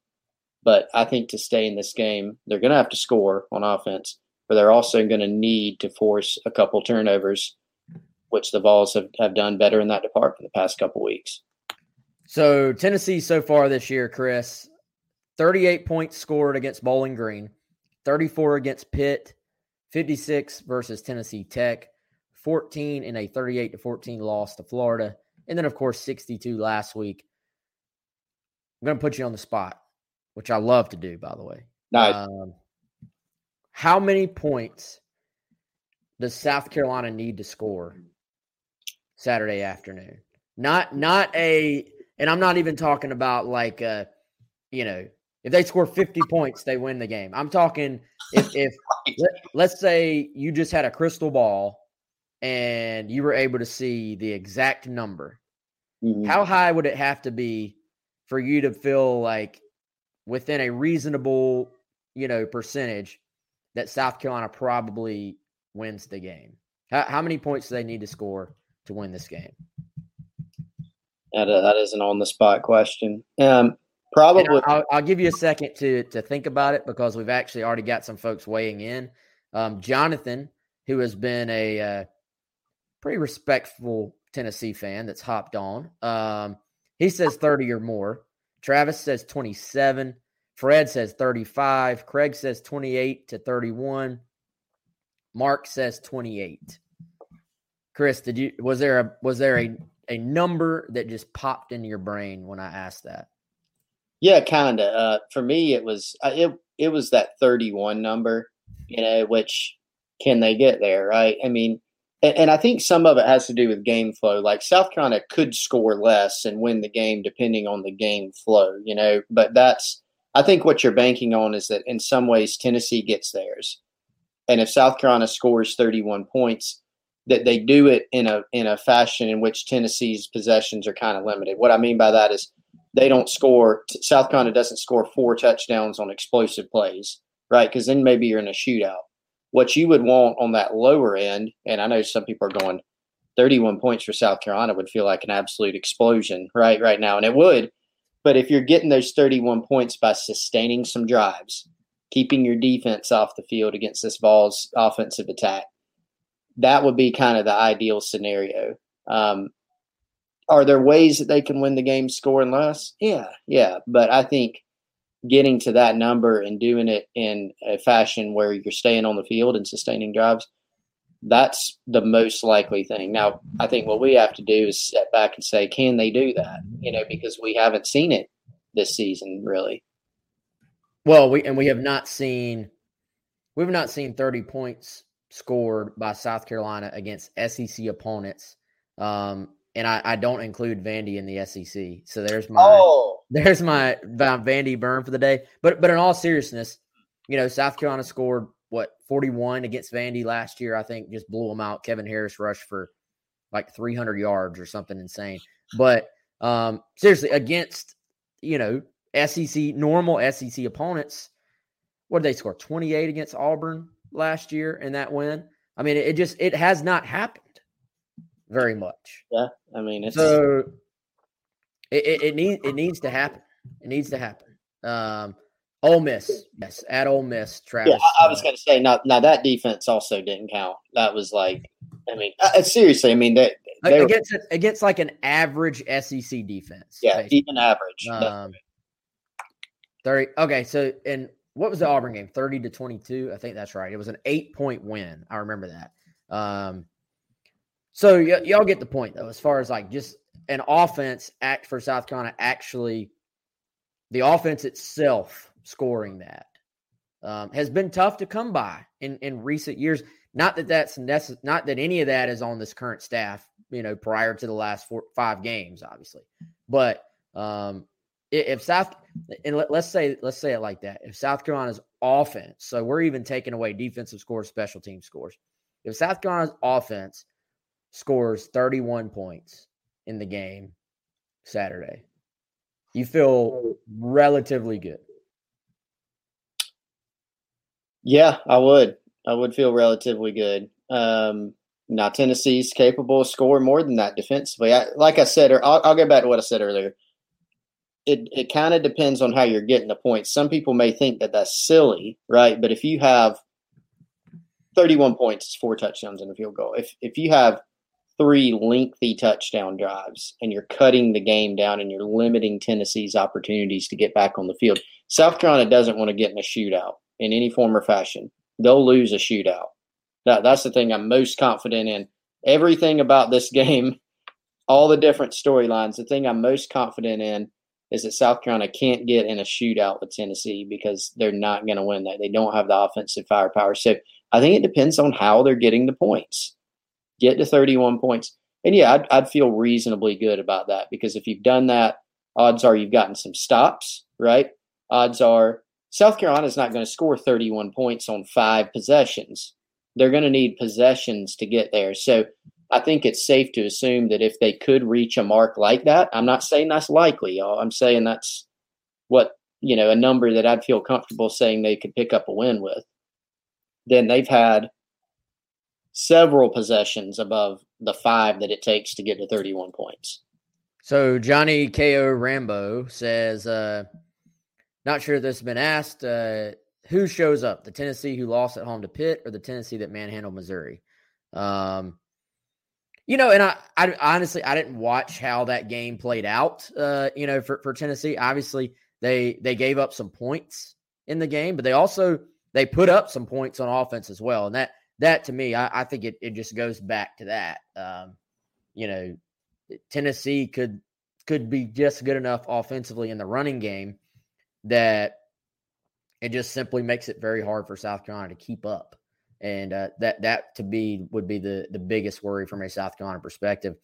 But I think to stay in this game, they're going to have to score on offense, but they're also going to need to force a couple turnovers, which the Vols have, have done better in that department the past couple weeks. So Tennessee so far this year, Chris, thirty-eight points scored against Bowling Green, thirty-four against Pitt, fifty-six versus Tennessee Tech, fourteen in a thirty-eight to fourteen loss to Florida, and then, of course, sixty-two last week. I'm going to put you on the spot, which I love to do, by the way. Nice. Um, how many points does South Carolina need to score Saturday afternoon? Not, not a, and I'm not even talking about like, uh, you know, if they score fifty points, they win the game. I'm talking if, if let, let's say you just had a crystal ball and you were able to see the exact number, mm-hmm. how high would it have to be for you to feel like within a reasonable, you know, percentage that South Carolina probably wins the game? How, how many points do they need to score to win this game? That, uh, that is an on-the-spot question. Um, probably. And I'll, I'll give you a second to to think about it because we've actually already got some folks weighing in. Um, Jonathan, who has been a uh, pretty respectful Tennessee fan that's hopped on, um, he says thirty or more. Travis says twenty-seven. Fred says thirty-five. Craig says twenty-eight to thirty-one. Mark says twenty-eight. Chris, did you was there a was there a, a number that just popped into your brain when I asked that? Yeah, kind of. Uh, for me, it was uh, it it was that thirty-one number, you know, which can they get there, right? I mean, and, and I think some of it has to do with game flow. Like South Carolina could score less and win the game depending on the game flow, you know, but that's, I think what you're banking on is that in some ways Tennessee gets theirs. And if South Carolina scores thirty-one points, that they do it in a in a fashion in which Tennessee's possessions are kind of limited. What I mean by that is they don't score – South Carolina doesn't score four touchdowns on explosive plays, right, because then maybe you're in a shootout. What you would want on that lower end, and I know some people are going, thirty-one points for South Carolina would feel like an absolute explosion, right, right now, and it would. But if you're getting those thirty-one points by sustaining some drives, keeping your defense off the field against this Vols offensive attack, that would be kind of the ideal scenario. Um, are there ways that they can win the game scoring less? Yeah, yeah. But I think getting to that number and doing it in a fashion where you're staying on the field and sustaining drives, that's the most likely thing. Now, I think what we have to do is step back and say, can they do that? You know, because we haven't seen it this season, really. Well, we and we have not seen we've not seen thirty points scored by South Carolina against S E C opponents, um, and I, I don't include Vandy in the S E C. So there's my oh. there's my Vandy burn for the day. But but in all seriousness, you know, South Carolina scored what forty-one against Vandy last year. I think just blew them out. Kevin Harris rushed for like three hundred yards or something insane. But um, seriously, against you know. S E C, normal S E C opponents, what did they score? twenty-eight against Auburn last year in that win. I mean, it just, it has not happened very much. Yeah. I mean, it's. So it, it, it needs, it needs to happen. It needs to happen. Um, Ole Miss. Yes. At Ole Miss, Travis. Yeah, I, I was going to say, now, now that defense also didn't count. That was like, I mean, uh, seriously, I mean, they, they against, were, a, against like an average S E C defense. Yeah. Basically. Even average. Um, thirty Okay, so and what was the Auburn game? thirty to twenty-two I think that's right. It was an eight-point win. I remember that. Um, so y- y'all get the point, though, as far as like just an offense act for South Carolina actually, the offense itself scoring that um, has been tough to come by in, in recent years. Not that that's necess- not that any of that is on this current staff, you know, prior to the last four, five games, obviously, but um, if South and let, let's say let's say it like that, if South Carolina's offense, so we're even taking away defensive scores, special team scores. If South Carolina's offense scores thirty-one points in the game Saturday, you feel relatively good. Yeah, I would. I would feel relatively good. Um, now Tennessee's capable of scoring more than that defensively. I, like I said, or I'll, I'll go back to what I said earlier. It it kind of depends on how you're getting the points. Some people may think that that's silly, right? But if you have thirty-one points, it's four touchdowns and a field goal. If if you have three lengthy touchdown drives and you're cutting the game down and you're limiting Tennessee's opportunities to get back on the field, South Carolina doesn't want to get in a shootout in any form or fashion. They'll lose a shootout. That, that's the thing I'm most confident in. Everything about this game, all the different storylines, the thing I'm most confident in is that South Carolina can't get in a shootout with Tennessee because they're not going to win that. They don't have the offensive firepower. So I think it depends on how they're getting the points. Get to thirty-one points. And, yeah, I'd, I'd feel reasonably good about that because if you've done that, odds are you've gotten some stops, right? Odds are South Carolina's not going to score thirty-one points on five possessions. They're going to need possessions to get there. So I think it's safe to assume that if they could reach a mark like that, I'm not saying that's likely, y'all. I'm saying that's what, you know, a number that I'd feel comfortable saying they could pick up a win with. Then they've had several possessions above the five that it takes to get to thirty-one points. So Johnny K O Rambo says, uh, not sure if this has been asked, uh, who shows up, the Tennessee who lost at home to Pitt or the Tennessee that manhandled Missouri? Um, You know, and I, I honestly, I didn't watch how that game played out, uh, you know, for, for Tennessee. Obviously, they they gave up some points in the game, but they also, they put up some points on offense as well. And that, that to me, I, I think it, it just goes back to that. Um, you know, Tennessee could could be just good enough offensively in the running game that it just simply makes it very hard for South Carolina to keep up. And uh, that, that to be would be the, the biggest worry from a South Carolina perspective.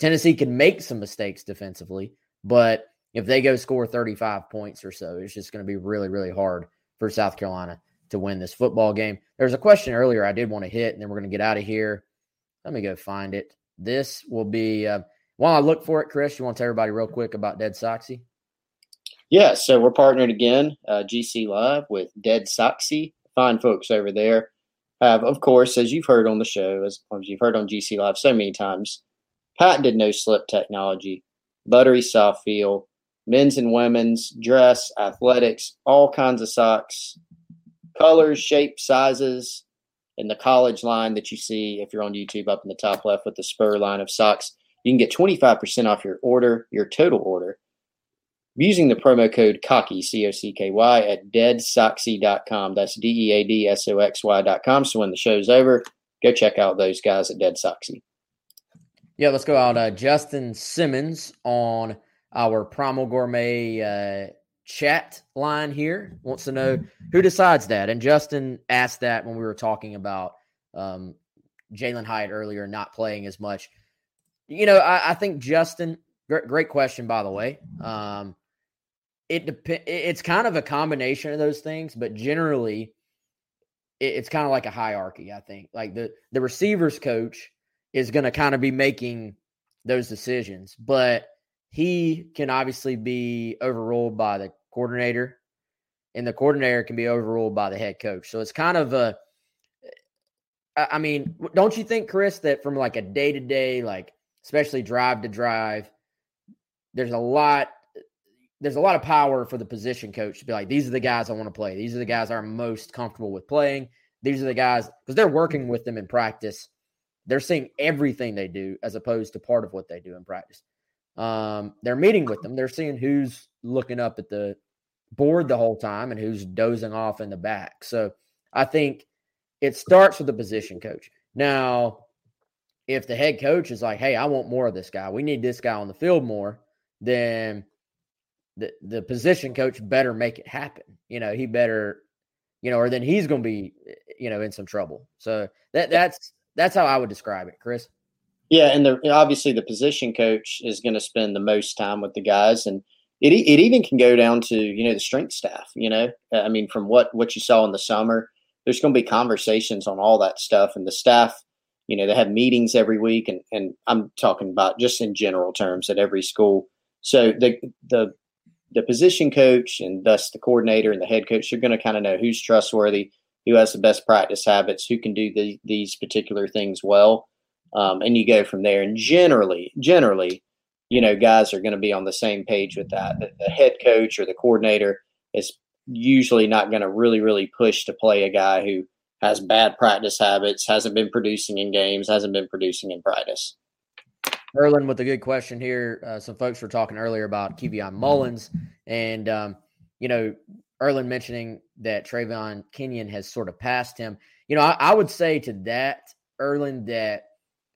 Tennessee can make some mistakes defensively, but if they go score thirty-five points or so, it's just going to be really, really hard for South Carolina to win this football game. There's a question earlier I did want to hit, and then we're going to get out of here. Let me go find it. This will be uh, – while I look for it, Chris, you want to tell everybody real quick about Dead Soxy? Yeah, so we're partnered again, uh, G C Live, with Dead Soxy. Fine folks over there have, of course, as you've heard on the show, as you've heard on G C Live so many times, patented no-slip technology, buttery soft feel, men's and women's, dress, athletics, all kinds of socks, colors, shapes, sizes, and the college line that you see if you're on YouTube up in the top left with the Spur line of socks. You can get twenty-five percent off your order, your total order, using the promo code COCKY, C O C K Y, at dead soxy dot com. That's D E A D S O X Y dot com. So when the show's over, go check out those guys at Dead Soxy. Yeah, let's go out. Uh, Justin Simmons on our Primal Gourmet uh, chat line here wants to know who decides that. And Justin asked that when we were talking about um, Jalen Hyatt earlier not playing as much. You know, I, I think Justin, gr- great question, by the way. Um, It dep- It's kind of a combination of those things, but generally it, it's kind of like a hierarchy, I think. Like the, the receivers coach is going to kind of be making those decisions, but he can obviously be overruled by the coordinator, and the coordinator can be overruled by the head coach. So it's kind of a – I mean, don't you think, Chris, that from like a day-to-day, like especially drive-to-drive, there's a lot – there's a lot of power for the position coach to be like, these are the guys I want to play. These are the guys I'm most comfortable with playing. These are the guys, because they're working with them in practice. They're seeing everything they do as opposed to part of what they do in practice. Um, they're meeting with them. They're seeing who's looking up at the board the whole time and who's dozing off in the back. So I think it starts with the position coach. Now, if the head coach is like, hey, I want more of this guy, we need this guy on the field more, then – The, the position coach better make it happen. You know, he better, you know, or then he's going to be, you know, in some trouble. So that that's that's how I would describe it, Chris. Yeah, and the, obviously the position coach is going to spend the most time with the guys, and it it even can go down to, you know, the strength staff. You know, I mean, from what what you saw in the summer, there's going to be conversations on all that stuff, and the staff, you know, they have meetings every week, and and I'm talking about just in general terms at every school. So the the The position coach and thus the coordinator and the head coach, you're going to kind of know who's trustworthy, who has the best practice habits, who can do the, these particular things well. Um, and you go from there. And generally, generally, you know, guys are going to be on the same page with that. The, the head coach or the coordinator is usually not going to really, really push to play a guy who has bad practice habits, hasn't been producing in games, hasn't been producing in practice. Erlen with a good question here. Uh, some folks were talking earlier about Kevion Mullins, and, um, you know, Erlen mentioning that Trayvon Kenyon has sort of passed him. You know, I, I would say to that, Erlen, that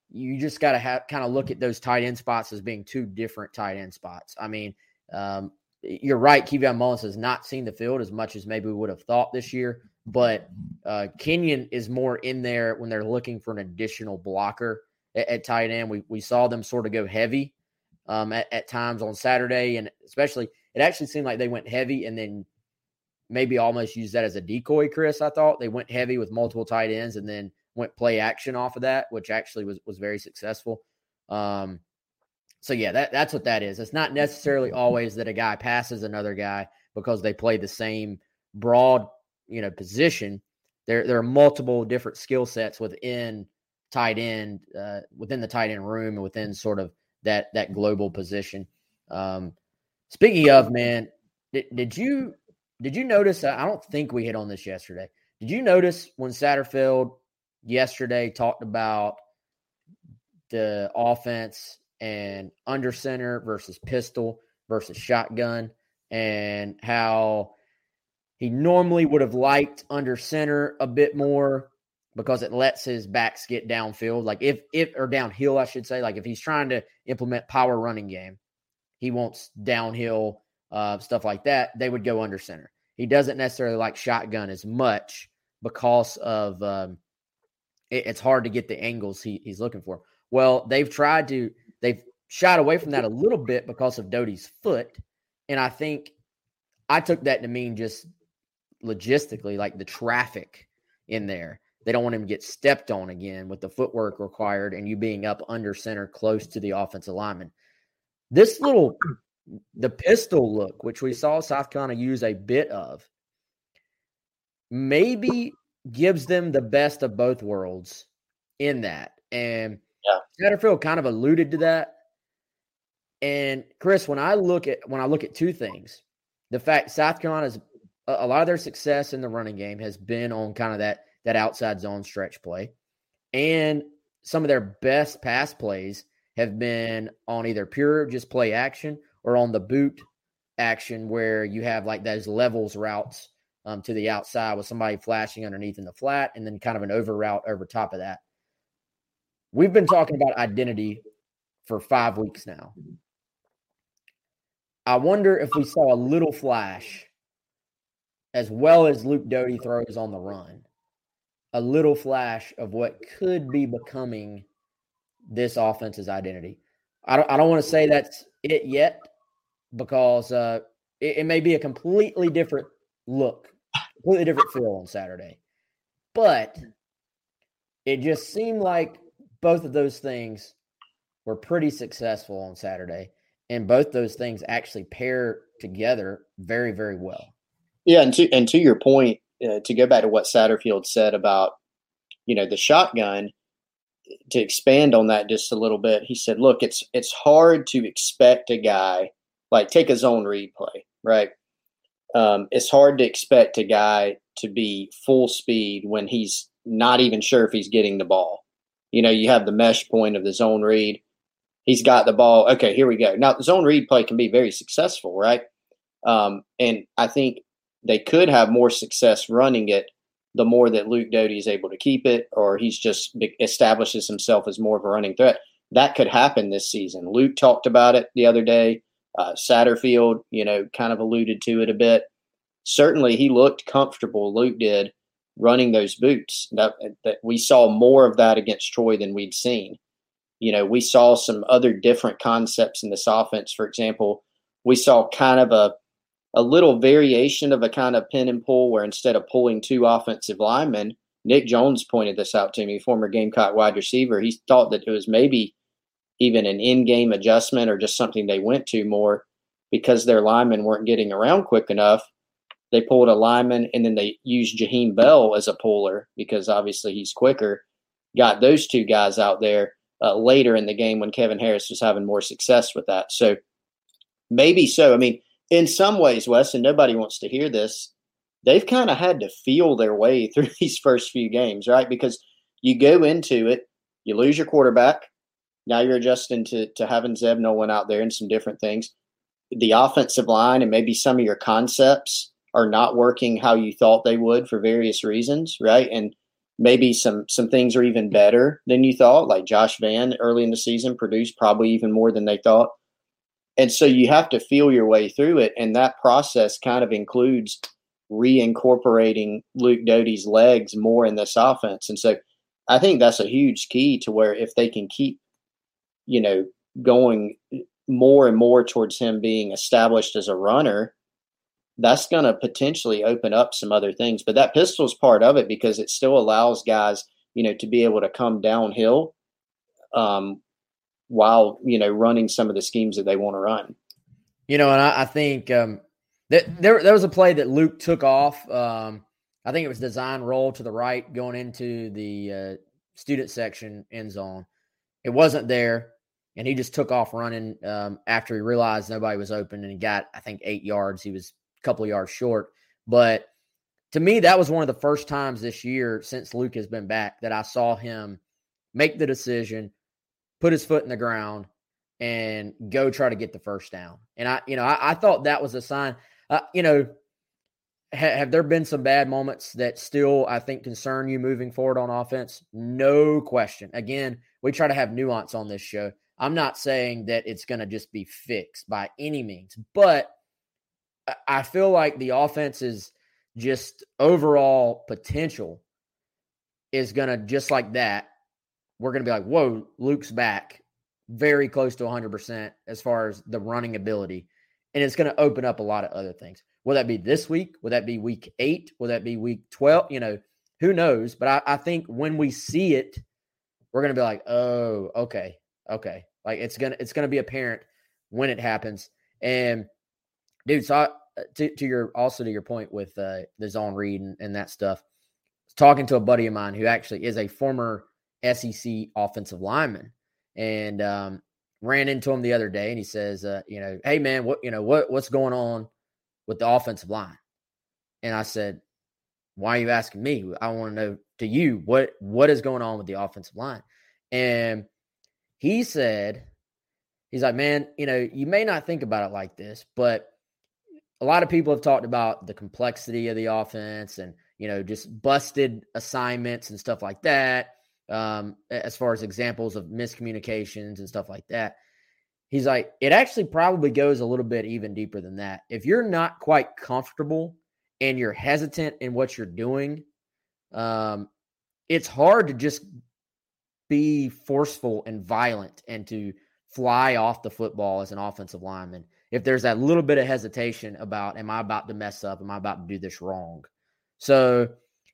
you just got to have kind of look at those tight end spots as being two different tight end spots. I mean, um, you're right, Kevion Mullins has not seen the field as much as maybe we would have thought this year, but uh, Kenyon is more in there when they're looking for an additional blocker at tight end. We we saw them sort of go heavy um, at, at times on Saturday, and especially it actually seemed like they went heavy and then maybe almost used that as a decoy, Chris, I thought. They went heavy with multiple tight ends and then went play action off of that, which actually was, was very successful. Um, so, yeah, that that's what that is. It's not necessarily always that a guy passes another guy because they play the same broad, you know, position. There, there are multiple different skill sets within – tight end, uh, within the tight end room and within sort of that that global position. Um, speaking of, man, did, did you did you notice, I don't think we hit on this yesterday, did you notice when Satterfield yesterday talked about the offense and under center versus pistol versus shotgun, and how he normally would have liked under center a bit more because it lets his backs get downfield, like if if or downhill, I should say. Like if he's trying to implement power running game, he wants downhill uh, stuff like that. They would go under center. he doesn't necessarily like shotgun as much because of um, it, it's hard to get the angles he, he's looking for. Well, they've tried to they've shied away from that a little bit because of Doty's foot, and I think I took that to mean just logistically, like the traffic in there. They don't want him to get stepped on again with the footwork required and you being up under center close to the offensive lineman. This little, the pistol look, which we saw South Carolina use a bit of, maybe gives them the best of both worlds in that. And yeah. Satterfield kind of alluded to that. And Chris, when I look at, when I look at two things, the fact South Carolina's, a lot of their success in the running game has been on kind of that, that outside zone stretch play. And some of their best pass plays have been on either pure just play action or on the boot action where you have like those levels routes um, to the outside with somebody flashing underneath in the flat and then kind of an over route over top of that. We've been talking about identity for five weeks now. I wonder if we saw a little flash as well as Luke Doty throws on the run. A little flash of what could be becoming this offense's identity. I don't, I don't want to say that's it yet because uh, it, it may be a completely different look, completely different feel on Saturday. But it just seemed like both of those things were pretty successful on Saturday, and both those things actually pair together very, very well. Yeah, and to, and to your point, Uh, to go back to what Satterfield said about, you know, the shotgun, to expand on that just a little bit, he said, look, it's it's hard to expect a guy, like take a zone read play, right? Um, it's hard to expect a guy to be full speed when he's not even sure if he's getting the ball. You know, you have the mesh point of the zone read. He's got the ball. Okay, here we go. Now, the zone read play can be very successful, right? Um, and I think they could have more success running it the more that Luke Doty is able to keep it, or he's just establishes himself as more of a running threat. That could happen this season. Luke talked about it the other day. Uh, Satterfield, you know, kind of alluded to it a bit. Certainly he looked comfortable, Luke did, running those boots. That, that we saw more of that against Troy than we'd seen. You know, we saw some other different concepts in this offense. For example, we saw kind of a, a little variation of a kind of pin and pull where instead of pulling two offensive linemen, Nick Jones pointed this out to me, former Gamecock wide receiver. He thought that it was maybe even an in-game adjustment or just something they went to more because their linemen weren't getting around quick enough. They pulled a lineman and then they used Jaheim Bell as a puller because obviously he's quicker, got those two guys out there uh, later in the game when Kevin Harris was having more success with that. So maybe so. I mean, in some ways, Wes, and nobody wants to hear this, they've kind of had to feel their way through these first few games, right? Because you go into it, you lose your quarterback. Now you're adjusting to, to having Zeb Nolan out there and some different things. The offensive line and maybe some of your concepts are not working how you thought they would for various reasons, right? And maybe some some things are even better than you thought, like Josh Vann early in the season produced probably even more than they thought. And so you have to feel your way through it, and that process kind of includes reincorporating Luke Doty's legs more in this offense. And so I think that's a huge key to where if they can keep, you know, going more and more towards him being established as a runner, that's going to potentially open up some other things. But that pistol's part of it because it still allows guys, you know, to be able to come downhill um while, you know, running some of the schemes that they want to run. You know, and I, I think um, that there, there was a play that Luke took off. Um, I think it was design roll to the right going into the uh, student section end zone. It wasn't there, and he just took off running um, after he realized nobody was open, and he got, I think, eight yards. He was a couple of yards short. But to me, that was one of the first times this year since Luke has been back that I saw him make the decision, put his foot in the ground, and go try to get the first down. And I, you know, I, I thought that was a sign. Uh, you know, ha, have there been some bad moments that still, I think, concern you moving forward on offense? No question. Again, we try to have nuance on this show. I'm not saying that it's going to just be fixed by any means, but I feel like the offense's just overall potential is going to, just like that, we're going to be like, whoa, Luke's back, very close to one hundred percent as far as the running ability. And it's going to open up a lot of other things. Will that be this week? Will that be week eight? Will that be week twelve? You know, who knows? But I, I think when we see it, we're going to be like, oh, okay, okay. Like it's going to, it's going to be apparent when it happens. And dude, so I, to, to your, also to your point with uh, the zone read and, and that stuff, talking to a buddy of mine who actually is a former S E C offensive lineman, and um, ran into him the other day, and he says, uh, you know, hey man, what, you know, what, what's going on with the offensive line? And I said, why are you asking me? I want to know to you, what, what is going on with the offensive line? And he said, he's like, man, you know, you may not think about it like this, but a lot of people have talked about the complexity of the offense and, you know, just busted assignments and stuff like that. Um, as far as examples of miscommunications and stuff like that. He's like, it actually probably goes a little bit even deeper than that. If you're not quite comfortable and you're hesitant in what you're doing, um, it's hard to just be forceful and violent and to fly off the football as an offensive lineman. If there's that little bit of hesitation about, am I about to mess up? Am I about to do this wrong? So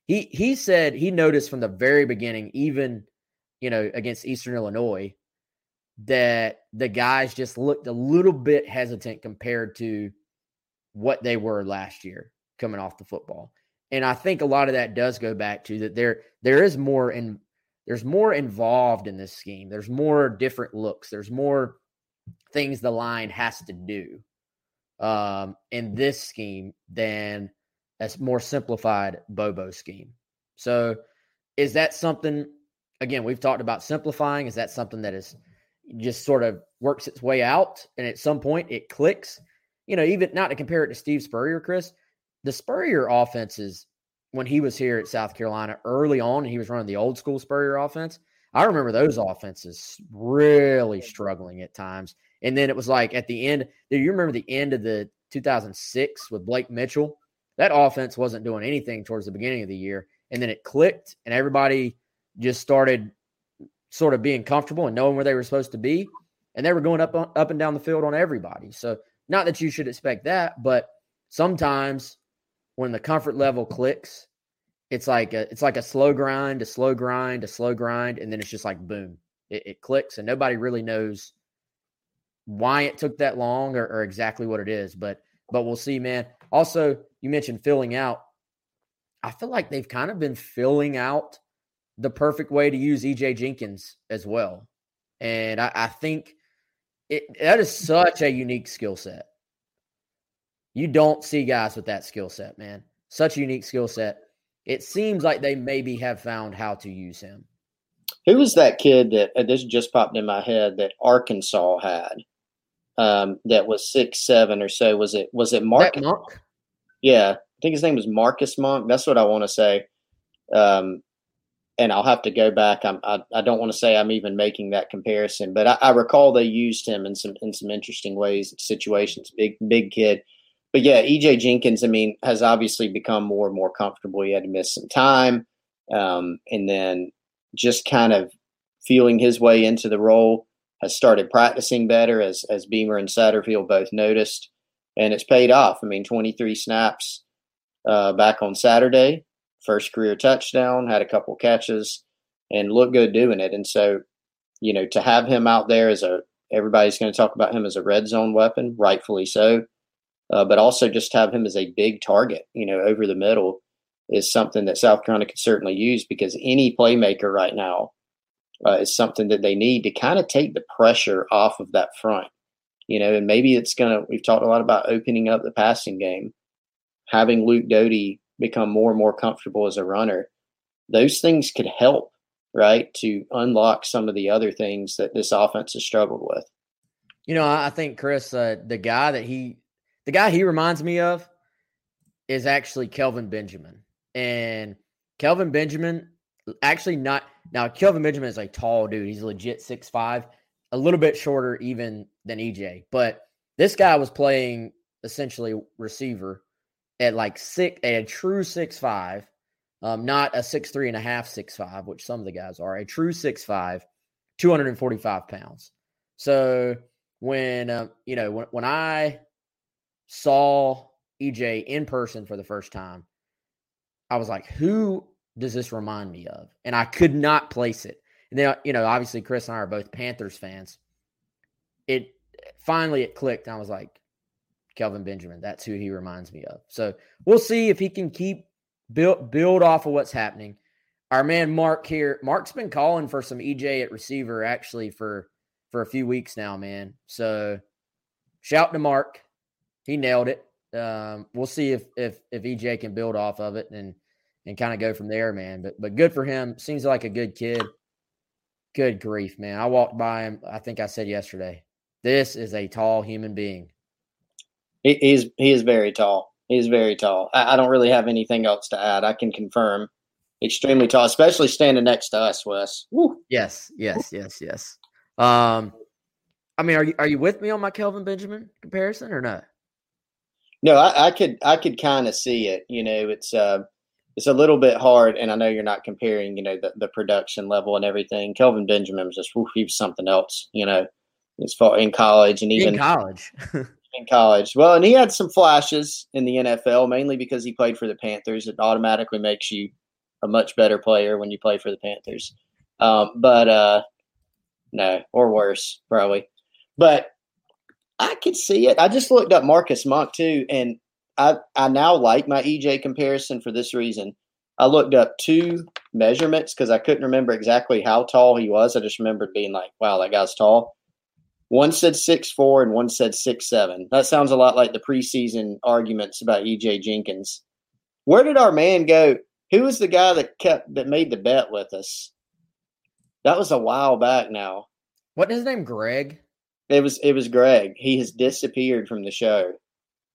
he he said he noticed from the very beginning, even, you know, against Eastern Illinois, that the guys just looked a little bit hesitant compared to what they were last year coming off the football. And I think a lot of that does go back to that there there is more in there's more involved in this scheme. There's more different looks. There's more things the line has to do um, in this scheme than that's more simplified Bobo scheme. So is that something, again, we've talked about simplifying. Is that something that is just sort of works its way out? And at some point it clicks, you know, even not to compare it to Steve Spurrier, Chris, the Spurrier offenses, when he was here at South Carolina early on, and he was running the old school Spurrier offense. I remember those offenses really struggling at times. And then it was like at the end, do you remember the end of the two thousand six with Blake Mitchell? That offense wasn't doing anything towards the beginning of the year, and then it clicked, and everybody just started sort of being comfortable and knowing where they were supposed to be, and they were going up up and down the field on everybody. So not that you should expect that, but sometimes when the comfort level clicks, it's like a, it's like a slow grind, a slow grind, a slow grind, and then it's just like boom, it, it clicks, and nobody really knows why it took that long or, or exactly what it is, but but we'll see, man. Also, you mentioned filling out. I feel like they've kind of been filling out the perfect way to use E J Jenkins as well. And I, I think it, that is such a unique skill set. You don't see guys with that skill set, man. Such a unique skill set. It seems like they maybe have found how to use him. Who was that kid that uh, – this just popped in my head that Arkansas had? Um, that was six seven or so. Was it was it Marcus? Monk? Yeah, I think his name was Marcus Monk. That's what I want to say. Um, and I'll have to go back. I'm, I I don't want to say I'm even making that comparison, but I, I recall they used him in some in some interesting ways, situations. Big big kid, but yeah, E J Jenkins. I mean, has obviously become more and more comfortable. He had to miss some time, um, and then just kind of feeling his way into the role. Has started practicing better, as as Beamer and Satterfield both noticed, and it's paid off. I mean, twenty-three snaps uh, back on Saturday, first career touchdown, had a couple catches, and looked good doing it. And so, you know, to have him out there as a everybody's going to talk about him as a red zone weapon, rightfully so, uh, but also just have him as a big target, you know, over the middle is something that South Carolina could certainly use because any playmaker right now. Uh, is something that they need to kind of take the pressure off of that front, you know, and maybe it's going to, we've talked a lot about opening up the passing game, having Luke Doty become more and more comfortable as a runner. Those things could help, right, to unlock some of the other things that this offense has struggled with. You know, I think, Chris, uh, the guy that he, the guy he reminds me of is actually Kelvin Benjamin. And Kelvin Benjamin actually not, Now, Kelvin Benjamin is a tall dude. He's legit six five, a little bit shorter even than E J. But this guy was playing essentially receiver at like six, at a true six five, um, not a six three and a half, six five, which some of the guys are, a true six five, two hundred forty-five pounds. So when, um, you know, when, when I saw E J in person for the first time, I was like, who does this remind me of? And I could not place it. And then, you know, obviously Chris and I are both Panthers fans. It finally it clicked. And I was like, Kelvin Benjamin, that's who he reminds me of. So we'll see if he can keep build, build off of what's happening. Our man Mark here, Mark's been calling for some E J at receiver actually for, for a few weeks now, man. So shout to Mark. He nailed it. Um, we'll see if, if, if E J can build off of it and, and kind of go from there, man. But, but good for him. Seems like a good kid. Good grief, man. I walked by him. I think I said yesterday, this is a tall human being. He, he's, he is very tall. He's very tall. I, I don't really have anything else to add. I can confirm extremely tall, especially standing next to us, Wes. Woo. Yes, yes, yes, yes. Um, I mean, are you, are you with me on my Kelvin Benjamin comparison or not? No, I, I could, I could kind of see it. You know, it's, uh, it's a little bit hard, and I know you're not comparing, you know, the, the production level and everything. Kelvin Benjamin was just, whew, he was something else, you know, as far in college and even in college. in college. Well, and he had some flashes in the N F L, mainly because he played for the Panthers. It automatically makes you a much better player when you play for the Panthers. Um, but uh, no, or worse, probably. But I could see it. I just looked up Marcus Monk, too, and I, I now like my E J comparison for this reason. I looked up two measurements because I couldn't remember exactly how tall he was. I just remembered being like, wow, that guy's tall. One said six four and one said six seven. That sounds a lot like the preseason arguments about E J Jenkins. Where did our man go? Who was the guy that kept that made the bet with us? That was a while back now. Wasn't his name Greg? It was, it was Greg. He has disappeared from the show.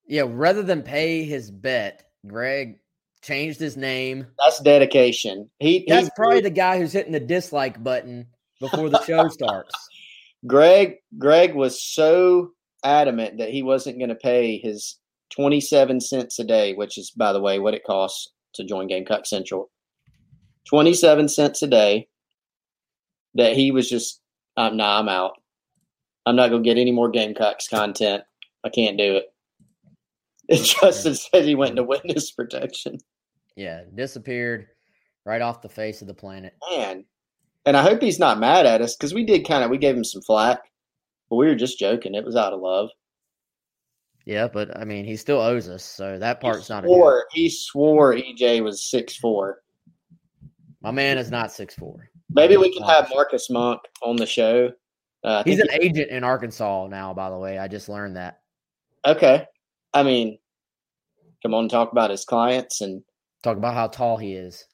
Yeah, rather than pay his bet, Greg changed his name. That's dedication. He That's he, probably the guy who's hitting the dislike button before the show starts. Greg Greg was so adamant that he wasn't going to pay his twenty-seven cents a day, which is, by the way, what it costs to join Gamecock Central. twenty-seven cents a day that he was just, um, nah, I'm out. I'm not going to get any more Gamecocks content. I can't do it. Justin said he went into witness protection. Yeah, disappeared right off the face of the planet. Man, and I hope he's not mad at us because we did kind of, we gave him some flack, but we were just joking. It was out of love. Yeah, but I mean, he still owes us, so that part's he not swore, a good. He swore E J was six four. My man is not six four. Maybe we can have Marcus Monk on the show. Uh, he's an he- agent in Arkansas now, by the way. I just learned that. Okay. I mean, come on and talk about his clients and talk about how tall he is.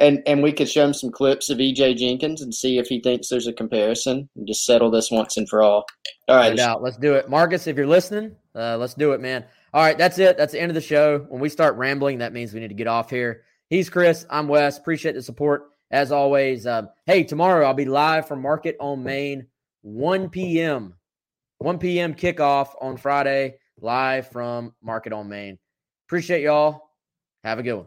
and and we could show him some clips of E J Jenkins and see if he thinks there's a comparison and just settle this once and for all. All right. No doubt. Let's do it. Marcus, if you're listening, uh, let's do it, man. All right. That's it. That's the end of the show. When we start rambling, that means we need to get off here. He's Chris. I'm Wes. Appreciate the support as always. Um, hey, tomorrow I'll be live from Market on Main, one p.m. one p.m. kickoff on Friday. Live from Market on Main. Appreciate y'all. Have a good one.